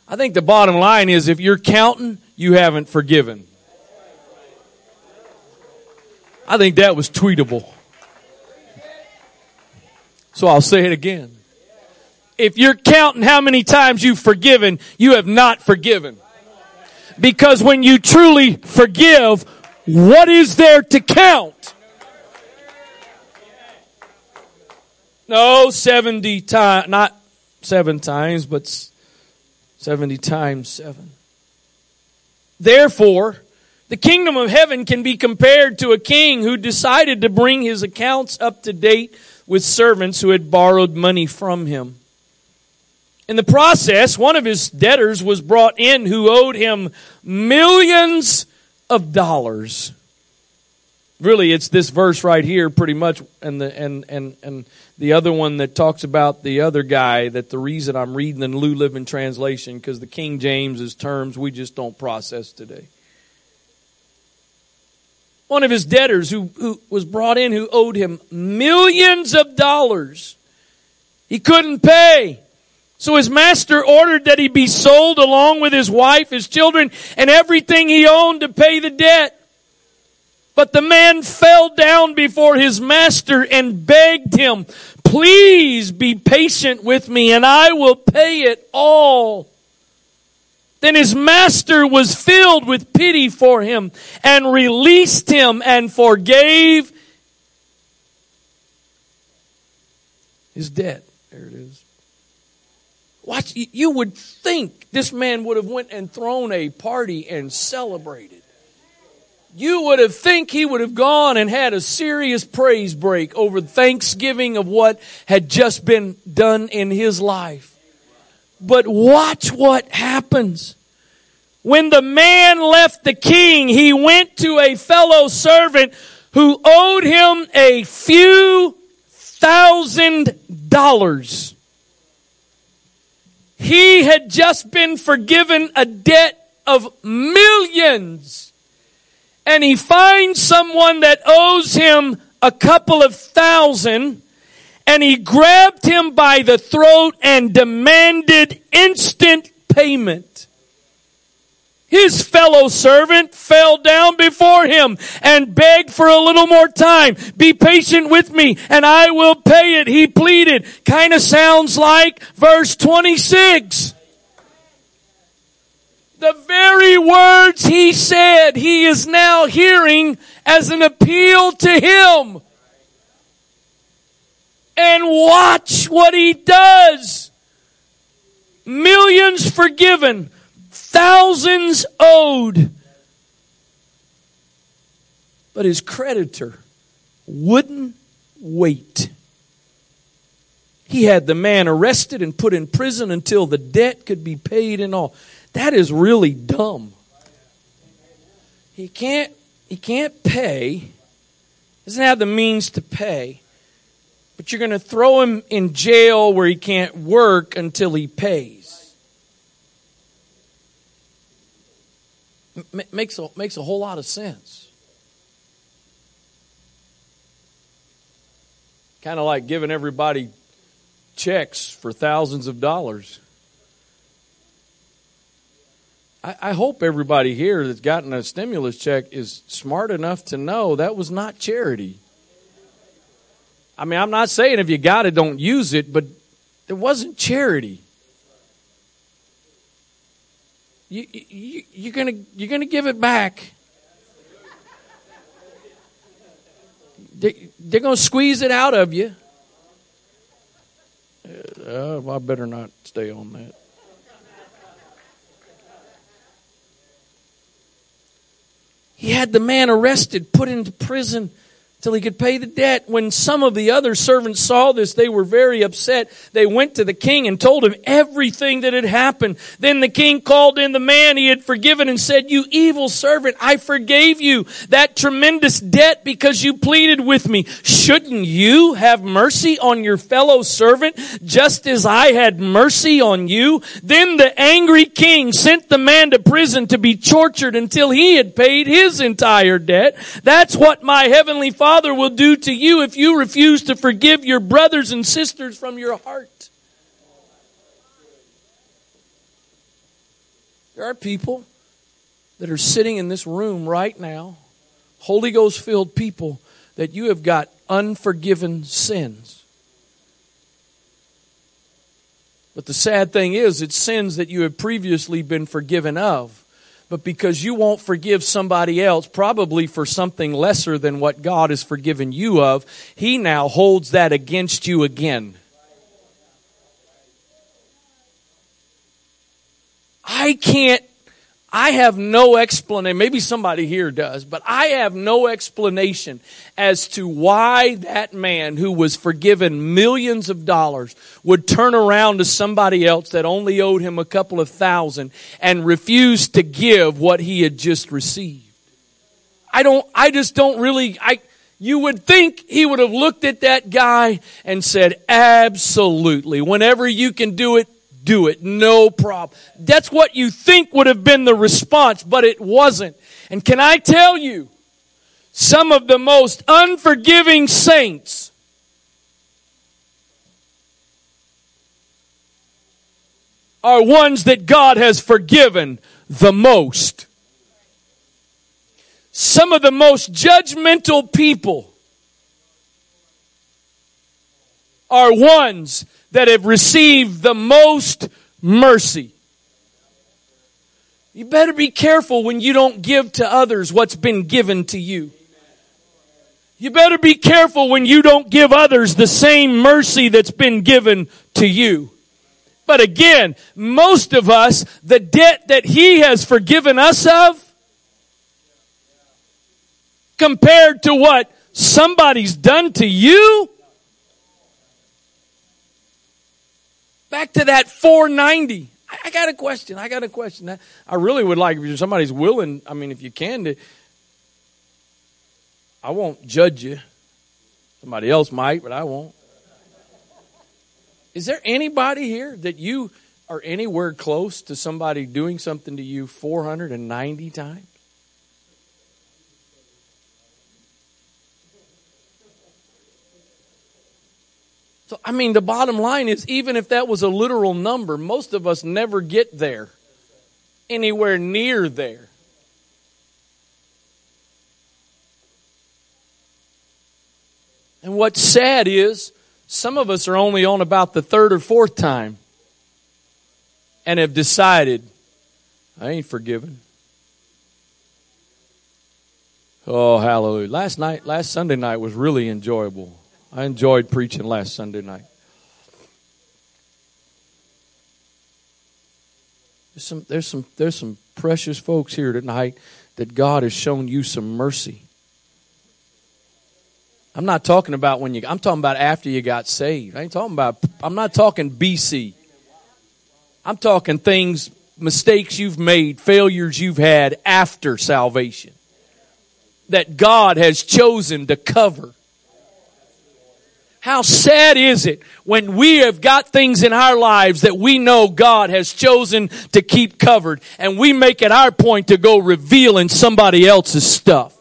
I think the bottom line is if you're counting, you haven't forgiven. I think that was tweetable. So I'll say it again. If you're counting how many times you've forgiven, you have not forgiven. Because when you truly forgive, what is there to count? No, seventy times, not seven times, but seventy times seven. Therefore, the kingdom of heaven can be compared to a king who decided to bring his accounts up to date with servants who had borrowed money from him. In the process, one of his debtors was brought in who owed him millions of dollars. Really, it's this verse right here pretty much, and the and and and the other one that talks about the other guy, that the reason I'm reading the New Living Translation, because the King James's terms we just don't process today. One of his debtors who, who was brought in who owed him millions of dollars. He couldn't pay. So his master ordered that he be sold along with his wife, his children, and everything he owned to pay the debt. But the man fell down before his master and begged him, "Please be patient with me and I will pay it all." Then his master was filled with pity for him and released him and forgave his debt. There it is. Watch, you would think this man would have went and thrown a party and celebrated. You would have think he would have gone and had a serious praise break over thanksgiving of what had just been done in his life. But watch what happens. When the man left the king, he went to a fellow servant who owed him a few thousand dollars. He had just been forgiven a debt of millions. And he finds someone that owes him a couple of thousand. And he grabbed him by the throat and demanded instant payment. His fellow servant fell down before him and begged for a little more time. "Be patient with me and I will pay it," he pleaded. Kind of sounds like verse twenty-six. The very words he said he is now hearing as an appeal to him. And watch what he does. Millions forgiven. Thousands owed. But his creditor wouldn't wait. He had the man arrested and put in prison until the debt could be paid and all. That is really dumb. He can't, he can't pay. Doesn't have the means to pay. But you're going to throw him in jail where he can't work until he pays. M- makes, a, makes a whole lot of sense. Kind of like giving everybody checks for thousands of dollars. I, I hope everybody here that's gotten a stimulus check is smart enough to know that was not charity. I mean, I'm not saying if you got it, don't use it, but it wasn't charity. You, you, you're gonna, you're gonna give it back. They, they're gonna squeeze it out of you. Uh, I better not stay on that. had the man arrested, put into prison till he could pay the debt. When some of the other servants saw this, they were very upset. They went to the king and told him everything that had happened. Then the king called in the man he had forgiven and said, "You evil servant, I forgave you that tremendous debt because you pleaded with me. Shouldn't you have mercy on your fellow servant just as I had mercy on you?" Then the angry king sent the man to prison to be tortured until he had paid his entire debt. That's what my heavenly Father Father will do to you if you refuse to forgive your brothers and sisters from your heart. There are people that are sitting in this room right now, Holy Ghost filled people, that you have got unforgiven sins. But the sad thing is, it's sins that you have previously been forgiven of. But because you won't forgive somebody else, probably for something lesser than what God has forgiven you of, He now holds that against you again. I can't, I have no explanation, maybe somebody here does, but I have no explanation as to why that man who was forgiven millions of dollars would turn around to somebody else that only owed him a couple of thousand and refuse to give what he had just received. I don't, I just don't really, I, you would think he would have looked at that guy and said, absolutely, whenever you can do it, do it, no problem. That's what you think would have been the response, but it wasn't. And can I tell you, some of the most unforgiving saints are ones that God has forgiven the most. Some of the most judgmental people are ones that have received the most mercy. You better be careful when you don't give to others what's been given to you. You better be careful when you don't give others the same mercy that's been given to you. But again, most of us, the debt that He has forgiven us of, compared to what somebody's done to you, back to that four ninety. I got a question. I got a question. I really would like, if somebody's willing, I mean, if you can, to, I won't judge you. Somebody else might, but I won't. Is there anybody here that you are anywhere close to somebody doing something to you four hundred ninety times? So, I mean, the bottom line is, even if that was a literal number, most of us never get there, anywhere near there. And what's sad is, some of us are only on about the third or fourth time and have decided, I ain't forgiven. Oh, hallelujah. Last night, last Sunday night was really enjoyable. I enjoyed preaching last Sunday night. There's some, there's some, there's some precious folks here tonight that God has shown you some mercy. I'm not talking about when you, I'm talking about after you got saved. I ain't talking about, I'm not talking B C. I'm talking things, mistakes you've made, failures you've had after salvation that God has chosen to cover. How sad is it when we have got things in our lives that we know God has chosen to keep covered, and we make it our point to go revealing somebody else's stuff?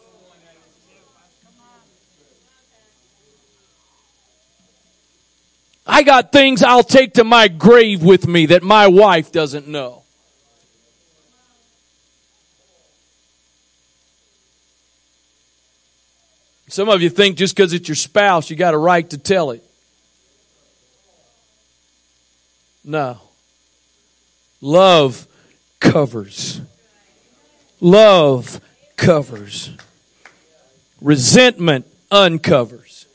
I got things I'll take to my grave with me that my wife doesn't know. Some of you think just because it's your spouse, you got a right to tell it. No. Love covers. Love covers. Resentment uncovers.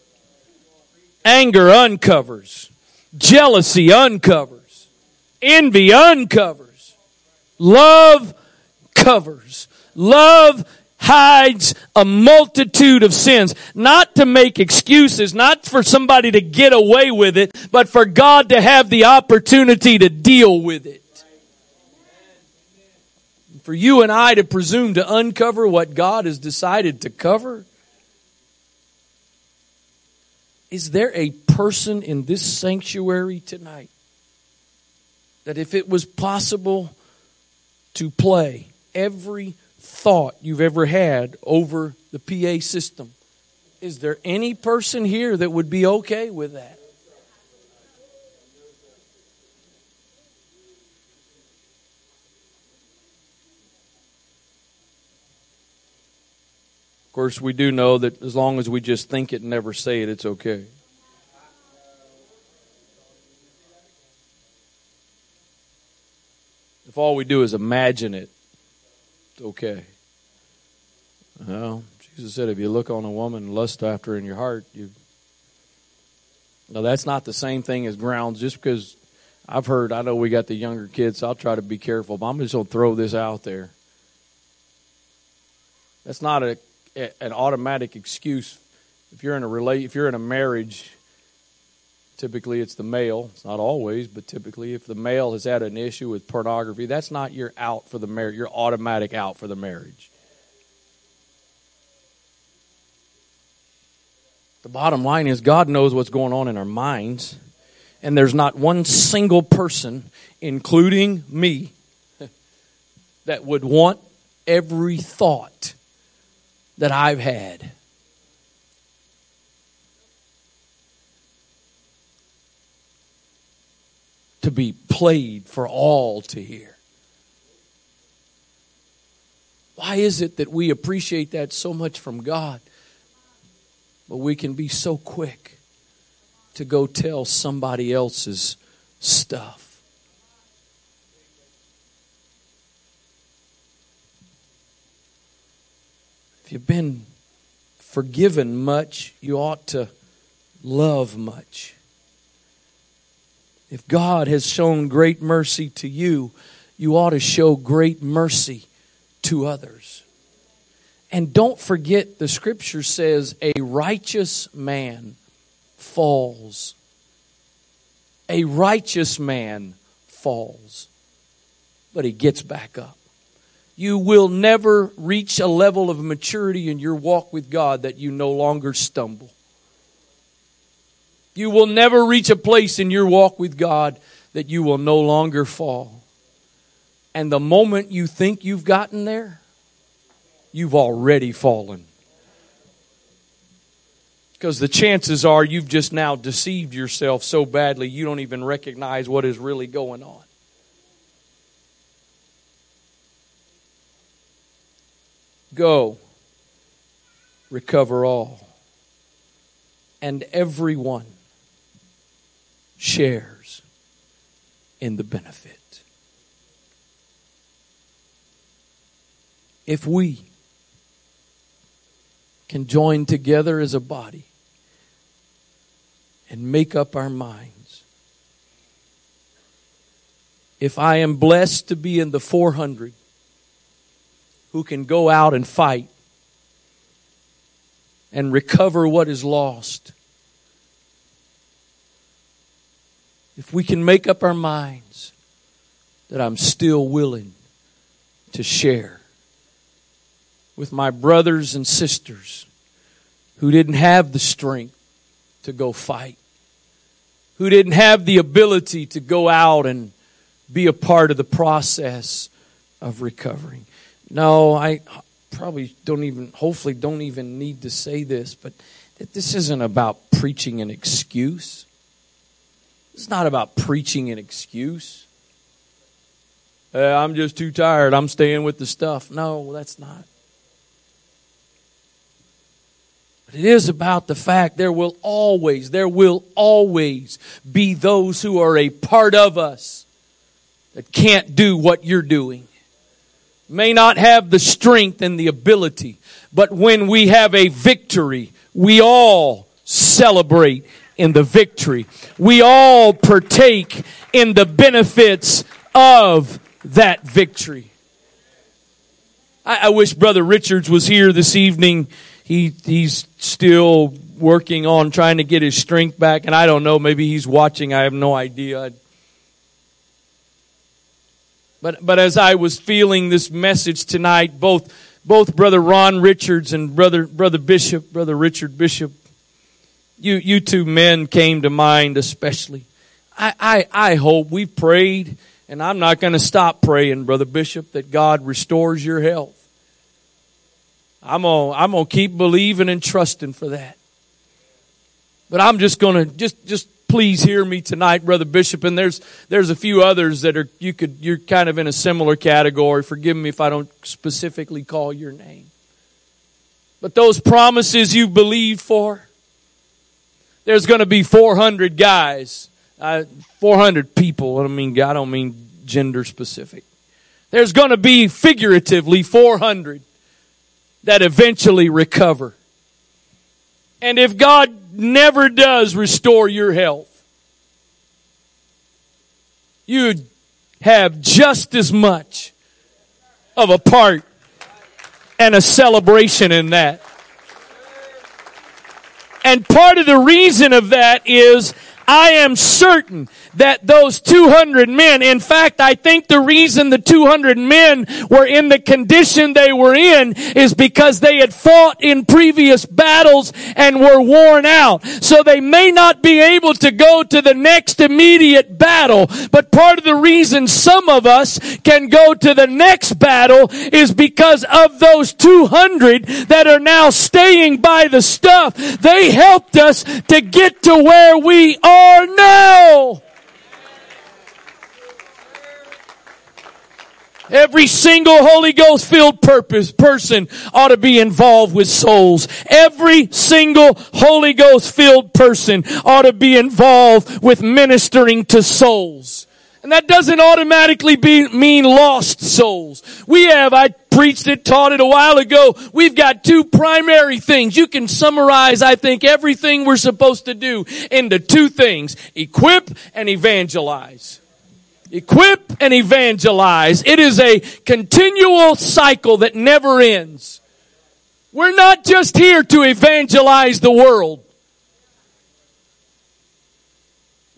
Anger uncovers. Jealousy uncovers. Envy uncovers. Love covers. Love hides a multitude of sins, not to make excuses, not for somebody to get away with it, but for God to have the opportunity to deal with it. For you and I to presume to uncover what God has decided to cover. Is there a person in this sanctuary tonight that if it was possible to play every thought you've ever had over the P A system, is there any person here that would be okay with that? Of course, we do know that as long as we just think it and never say it, it's okay. If all we do is imagine it, it's okay. Well, Jesus said, if you look on a woman and lust after her in your heart, you. Now, that's not the same thing as grounds. Just because I've heard, I know we got the younger kids, so I'll try to be careful, but I'm just going to throw this out there. That's not a, a an automatic excuse. If you're in a relate, if you're in a marriage, typically it's the male. It's not always, but typically if the male has had an issue with pornography, that's not your out for the marriage. Your automatic out for the marriage. The bottom line is God knows what's going on in our minds, and there's not one single person, including me, that would want every thought that I've had. To be played for all to hear. Why is it that we appreciate that so much from God, but we can be so quick to go tell somebody else's stuff? If you've been forgiven much, you ought to love much. If God has shown great mercy to you, you ought to show great mercy to others. And don't forget, the scripture says, a righteous man falls. A righteous man falls, but he gets back up. You will never reach a level of maturity in your walk with God that you no longer stumble. You will never reach a place in your walk with God that you will no longer fall. And the moment you think you've gotten there, you've already fallen. Because the chances are you've just now deceived yourself so badly you don't even recognize what is really going on. Go, recover all, and everyone shares in the benefit. If we can join together as a body and make up our minds, if I am blessed to be in the four hundred who can go out and fight and recover what is lost, if we can make up our minds that I'm still willing to share with my brothers and sisters who didn't have the strength to go fight, who didn't have the ability to go out and be a part of the process of recovering. No, I probably don't even, hopefully don't even need to say this, but that this isn't about preaching an excuse. It's not about preaching an excuse. Uh, I'm just too tired. I'm staying with the stuff. No, that's not. But it is about the fact there will always, there will always be those who are a part of us that can't do what you're doing. May not have the strength and the ability. But when we have a victory, we all celebrate in the victory. We all partake in the benefits of that victory. I, I wish Brother Richards was here this evening. He He's still working on trying to get his strength back. And I don't know, maybe he's watching. I have no idea. I, but but as I was feeling this message tonight, both both Brother Ron Richards and Brother Brother Bishop, Brother Richard Bishop, you you two men came to mind especially. I, I, I hope we've prayed, and I'm not going to stop praying, Brother Bishop, that God restores your health. I'm gonna, I'm gonna keep believing and trusting for that. But I'm just gonna just just please hear me tonight, Brother Bishop. And there's there's a few others that are you could you're kind of in a similar category. Forgive me if I don't specifically call your name. But those promises you believed for, there's going to be four hundred guys. Uh, four hundred people. I don't mean I don't mean gender specific. There's going to be figuratively four hundred that eventually recover. And if God never does restore your health, you have just as much of a part and a celebration in that. And part of the reason of that is I am certain that those two hundred men, in fact, I think the reason the two hundred men were in the condition they were in is because they had fought in previous battles and were worn out. So they may not be able to go to the next immediate battle, but part of the reason some of us can go to the next battle is because of those two hundred that are now staying by the stuff. They helped us to get to where we are. Or no. Every single Holy Ghost filled purpose person ought to be involved with souls. Every single Holy Ghost filled person ought to be involved with ministering to souls. And that doesn't automatically be, mean lost souls. We have, I preached it, taught it a while ago, we've got two primary things. You can summarize, I think, everything we're supposed to do into two things: equip and evangelize. Equip and evangelize. It is a continual cycle that never ends. We're not just here to evangelize the world.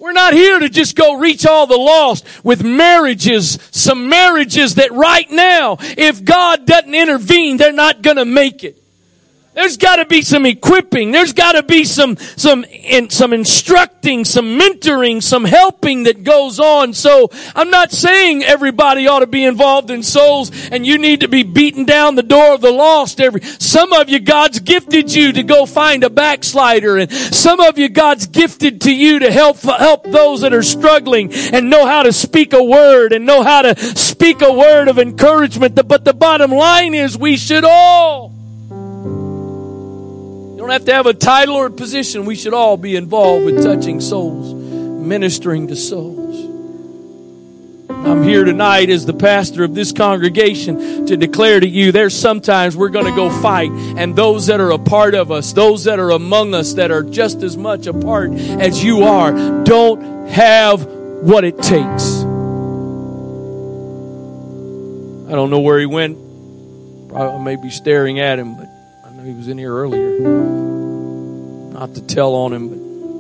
We're not here to just go reach all the lost with marriages, some marriages that right now, if God doesn't intervene, they're not going to make it. There's got to be some equipping. There's got to be some some in, some instructing, some mentoring, some helping that goes on. So I'm not saying everybody ought to be involved in souls and you need to be beating down the door of the lost. Every some of you, God's gifted you to go find a backslider, and some of you, God's gifted to you to help help those that are struggling and know how to speak a word and know how to speak a word of encouragement. But the bottom line is we should all. You don't have to have a title or a position. We should all be involved with touching souls, ministering to souls. I'm here tonight as the pastor of this congregation to declare to you there's sometimes we're going to go fight, and those that are a part of us, those that are among us that are just as much a part as you are, don't have what it takes. I don't know where he went. I may be staring at him, but he was in here earlier. Not to tell on him,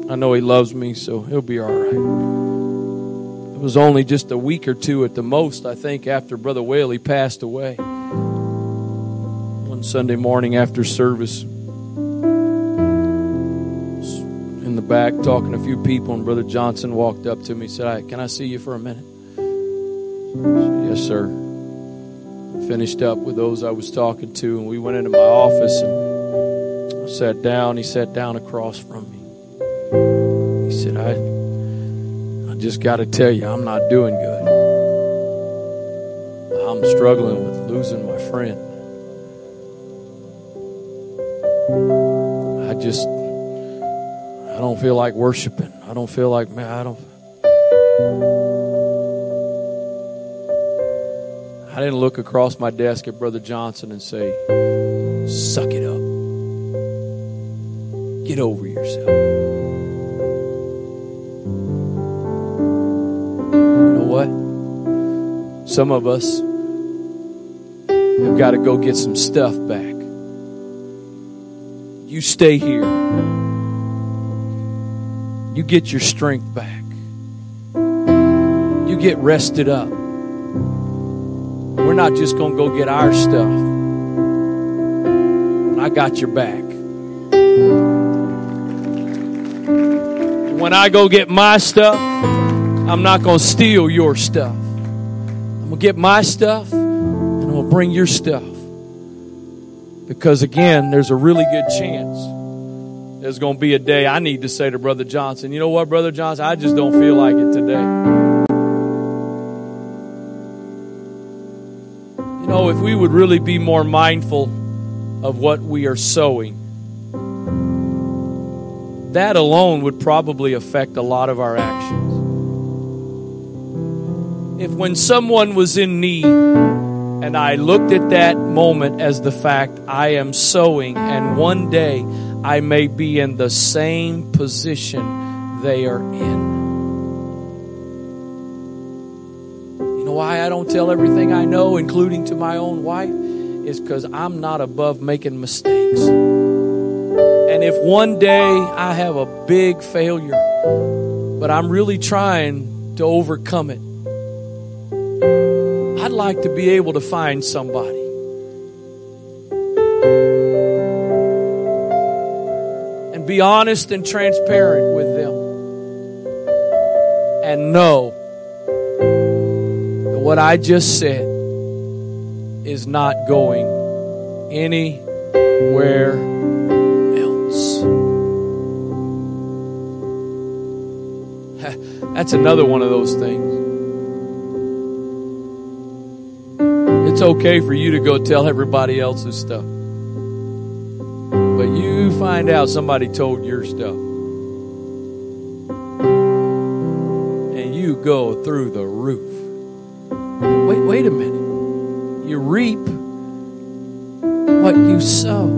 but I know he loves me, so he'll be all right. It was only just a week or two at the most, I think, after Brother Whaley passed away. One Sunday morning after service, in the back talking to a few people, and Brother Johnson walked up to me and said, right, can I see you for a minute? I said, yes, sir. Finished up with those I was talking to, and we went into my office and I sat down. He sat down across from me. He said, I I just got to tell you, I'm not doing good. I'm struggling with losing my friend. I just I don't feel like worshiping. I don't feel like man, I don't I didn't look across my desk at Brother Johnson and say, suck it up. Get over yourself. You know what? Some of us, I've got to go get some stuff back. You stay here. You get your strength back. You get rested up. We're not just going to go get our stuff. I got your back. When I go get my stuff, I'm not going to steal your stuff. I'm going to get my stuff, and I'm going to bring your stuff. Because, again, there's a really good chance there's going to be a day I need to say to Brother Johnson, you know what, Brother Johnson, I just don't feel like it today. You know, if we would really be more mindful of what we are sowing, that alone would probably affect a lot of our actions. If when someone was in need, and I looked at that moment as the fact I am sowing, and one day I may be in the same position they are in. You know why I don't tell everything I know, including to my own wife? Is because I'm not above making mistakes. And if one day I have a big failure, but I'm really trying to overcome it, I'd like to be able to find somebody. And be honest and transparent with them. And know that what I just said is not going anywhere. That's another one of those things. It's okay for you to go tell everybody else's stuff. But you find out somebody told your stuff. And you go through the roof. Wait, wait a minute. You reap what you sow.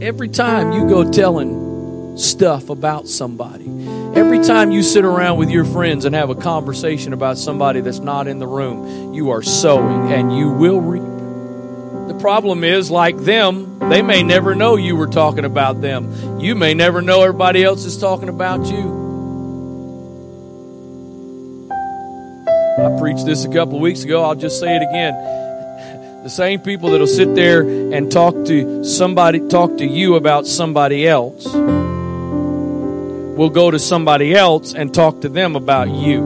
Every time you go telling stuff about somebody, every time you sit around with your friends and have a conversation about somebody that's not in the room, you are sowing and you will reap. The problem is, like them, they may never know you were talking about them. You may never know everybody else is talking about you. I preached this a couple of weeks ago. I'll just say it again. The same people that'll sit there and talk to somebody, talk to you about somebody else, will go to somebody else and talk to them about you.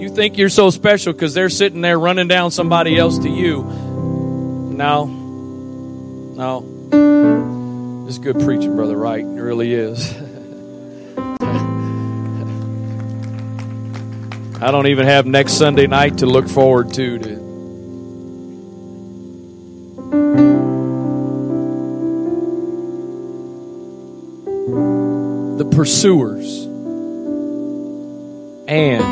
You think you're so special because they're sitting there running down somebody else to you. No. No. It's good preaching, Brother Wright. It really is. I don't even have next Sunday night to look forward to. to The pursuers and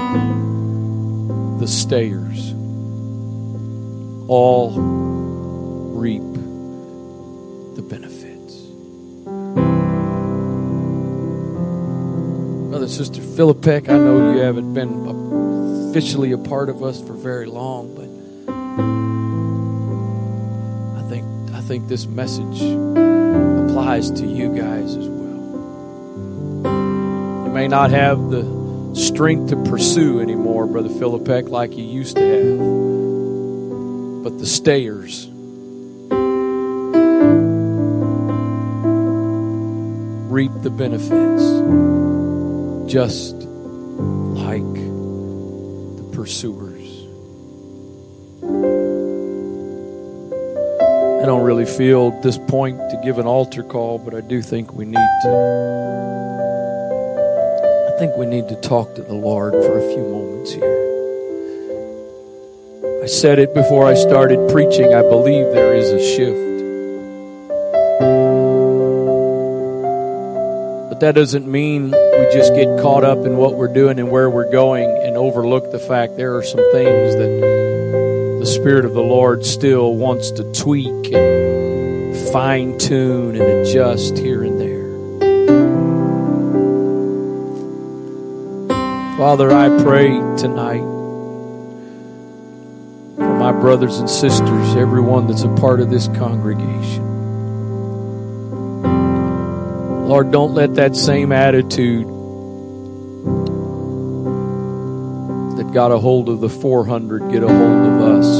the stayers all reap the benefits. Brother, Sister Philippek, I know you haven't been officially a part of us for very long, but I think I think this message applies to you guys as well. May not have the strength to pursue anymore, Brother Philippek, like you used to have. But the stayers reap the benefits just like the pursuers. I don't really feel at this point to give an altar call, but I do think we need to. I think we need to talk to the Lord for a few moments here. I said it before I started preaching. I believe there is a shift. But that doesn't mean we just get caught up in what we're doing and where we're going and overlook the fact there are some things that the Spirit of the Lord still wants to tweak and fine-tune and adjust here and there. Father, I pray tonight for my brothers and sisters, everyone that's a part of this congregation. Lord, don't let that same attitude that got a hold of the four hundred get a hold of us.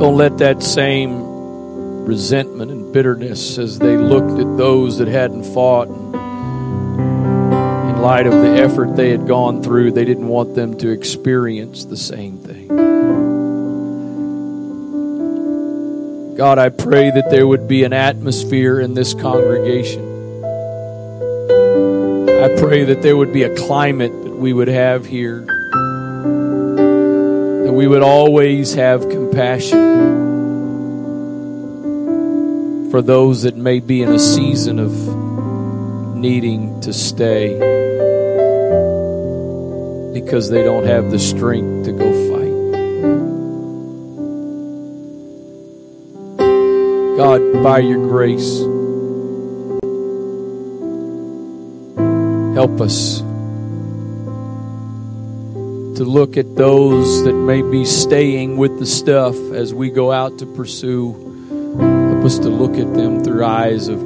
Don't let that same resentment and bitterness as they looked at those that hadn't fought, in light of the effort they had gone through, they didn't want them to experience the same thing. God, I pray that there would be an atmosphere in this congregation. I pray that there would be a climate that we would have here, that we would always have compassion for those that may be in a season of needing to stay because they don't have the strength to go fight. God, by your grace, help us to look at those that may be staying with the stuff as we go out to pursue. Help us to look at them through eyes of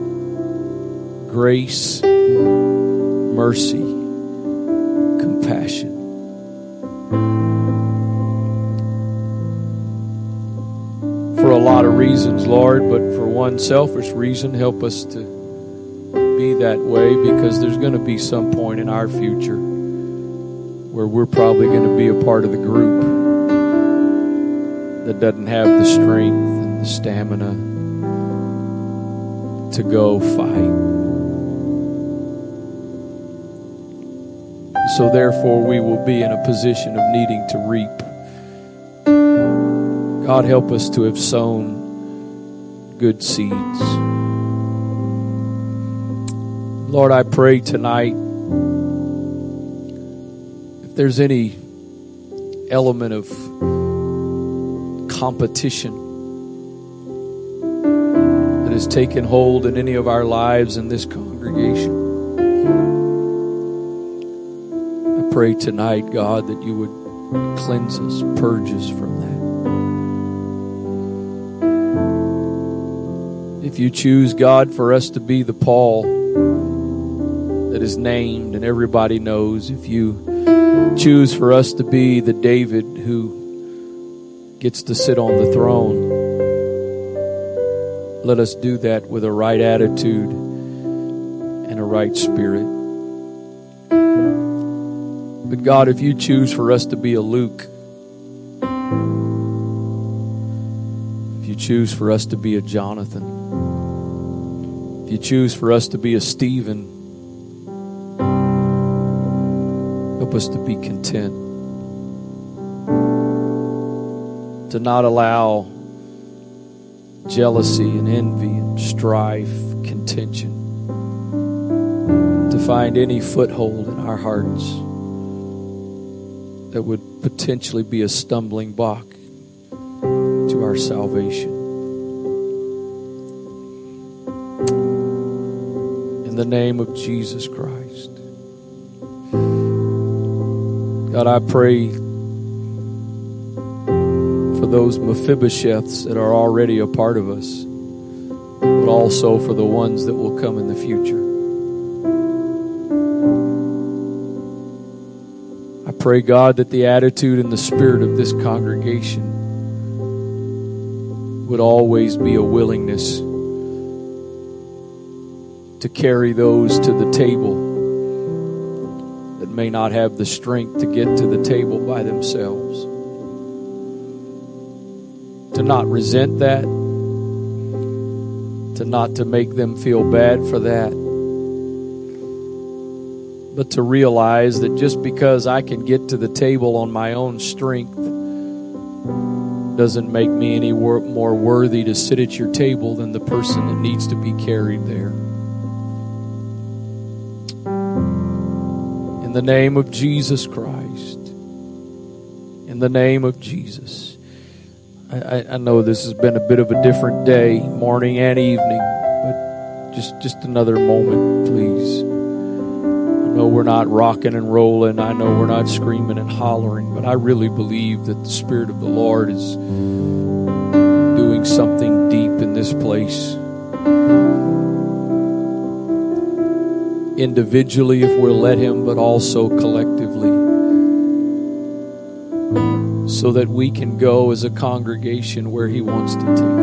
grace, mercy, compassion. For a lot of reasons, Lord, but for one selfish reason, help us to be that way, because there's going to be some point in our future where we're probably going to be a part of the group that doesn't have the strength and the stamina to go fight. So therefore we will be in a position of needing to reap. God, help us to have sown good seeds. Lord, I pray tonight, if there's any element of competition has taken hold in any of our lives in this congregation, I pray tonight, God, that you would cleanse us, purge us from that. If you choose, God, for us to be the Paul that is named and everybody knows, if you choose for us to be the David who gets to sit on the throne, let us do that with a right attitude and a right spirit. But God, if you choose for us to be a Luke, if you choose for us to be a Jonathan, if you choose for us to be a Stephen, help us to be content, to not allow jealousy and envy and strife, contention, to find any foothold in our hearts that would potentially be a stumbling block to our salvation. In the name of Jesus Christ. God, I pray those Mephibosheths that are already a part of us, but also for the ones that will come in the future. I pray, God, that the attitude and the spirit of this congregation would always be a willingness to carry those to the table that may not have the strength to get to the table by themselves. To not resent that, to not to make them feel bad for that, but to realize that just because I can get to the table on my own strength doesn't make me any wor- more worthy to sit at your table than the person that needs to be carried there. In the name of Jesus Christ, in the name of Jesus. I, I know this has been a bit of a different day, morning and evening, but just, just another moment, please. I know we're not rocking and rolling. I know we're not screaming and hollering, but I really believe that the Spirit of the Lord is doing something deep in this place. Individually, if we'll let Him, but also collectively, so that we can go as a congregation where He wants to take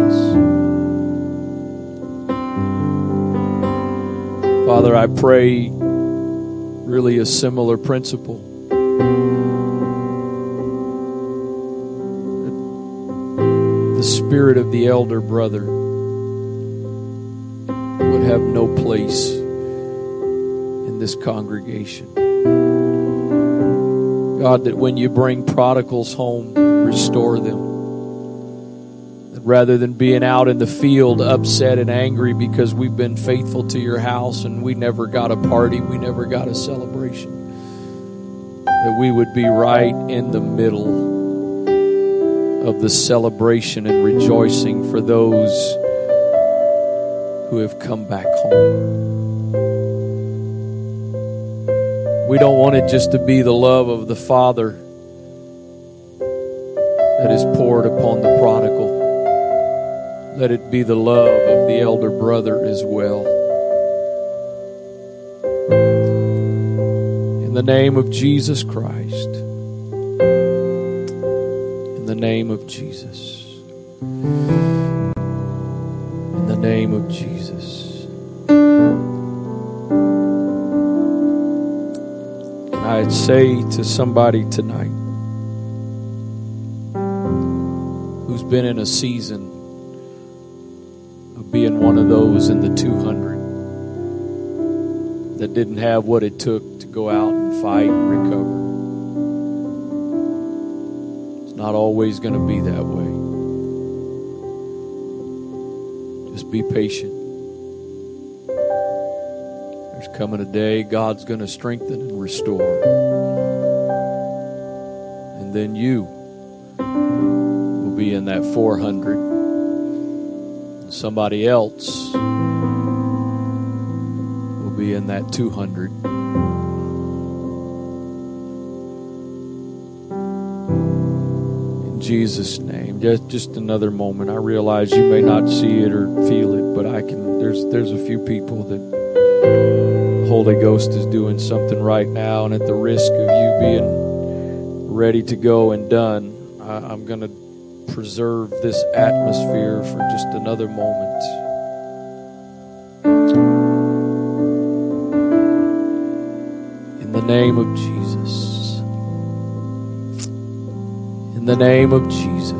us. Father, I pray really a similar principle, that the spirit of the elder brother would have no place this congregation. God, that when you bring prodigals home, restore them. That rather than being out in the field upset and angry because we've been faithful to your house and we never got a party, we never got a celebration, that we would be right in the middle of the celebration and rejoicing for those who have come back home. We don't want it just to be the love of the Father that is poured upon the prodigal. Let it be the love of the elder brother as well. In the name of Jesus Christ. In the name of Jesus. In the name of Jesus. I'd say to somebody tonight who's been in a season of being one of those in the two hundred that didn't have what it took to go out and fight and recover. It's not always going to be that way. Just be patient. Coming a day, God's going to strengthen and restore. And then you will be in that four hundred. Somebody else will be in that two hundred. In Jesus' name. Just, just another moment. I realize you may not see it or feel it, but I can. There's, there's a few people that Holy Ghost is doing something right now, and at the risk of you being ready to go and done, I, I'm going to preserve this atmosphere for just another moment. In the name of Jesus. In the name of Jesus.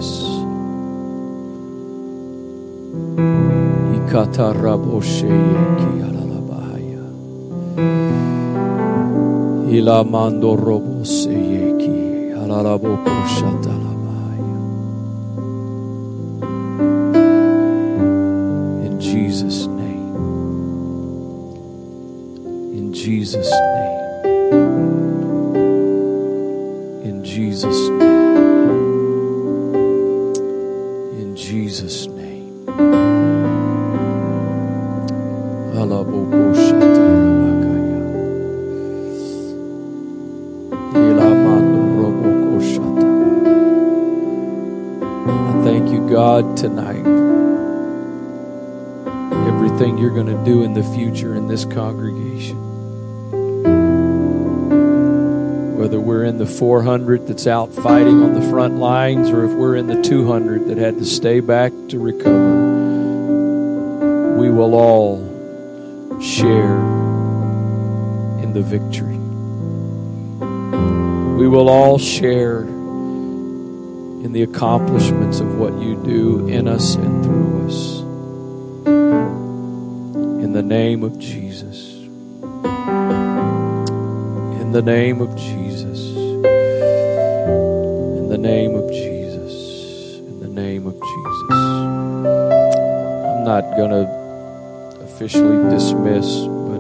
Ilamando robo seyeki alarabo koshatalabaya. In Jesus' name. In Jesus' name. In Jesus' name. In Jesus' name. Alabo koshatalabaya. God, tonight, everything you're going to do in the future in this congregation, whether we're in the four hundred that's out fighting on the front lines, or if we're in the two hundred that had to stay back to recover, we will all share in the victory. We will all share in the accomplishments of what you do in us and through us. In the name of Jesus. In the name of Jesus. In the name of Jesus. In the name of Jesus. I'm not going to officially dismiss, but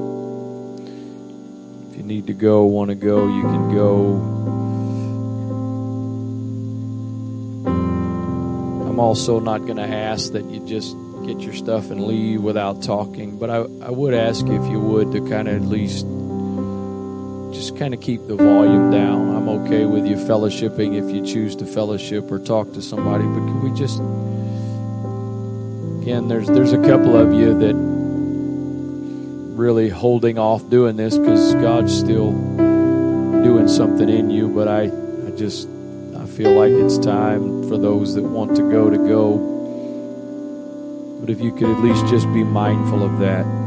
if you need to go, want to go, you can go. I'm also not going to ask that you just get your stuff and leave without talking, but I, I would ask if you would to kind of at least just kind of keep the volume down. I'm okay with you fellowshipping if you choose to fellowship or talk to somebody, but can we just, again, there's there's a couple of you that really holding off doing this because God's still doing something in you, but I, I just I feel like it's time for those that want to go to go. But if you could at least just be mindful of that.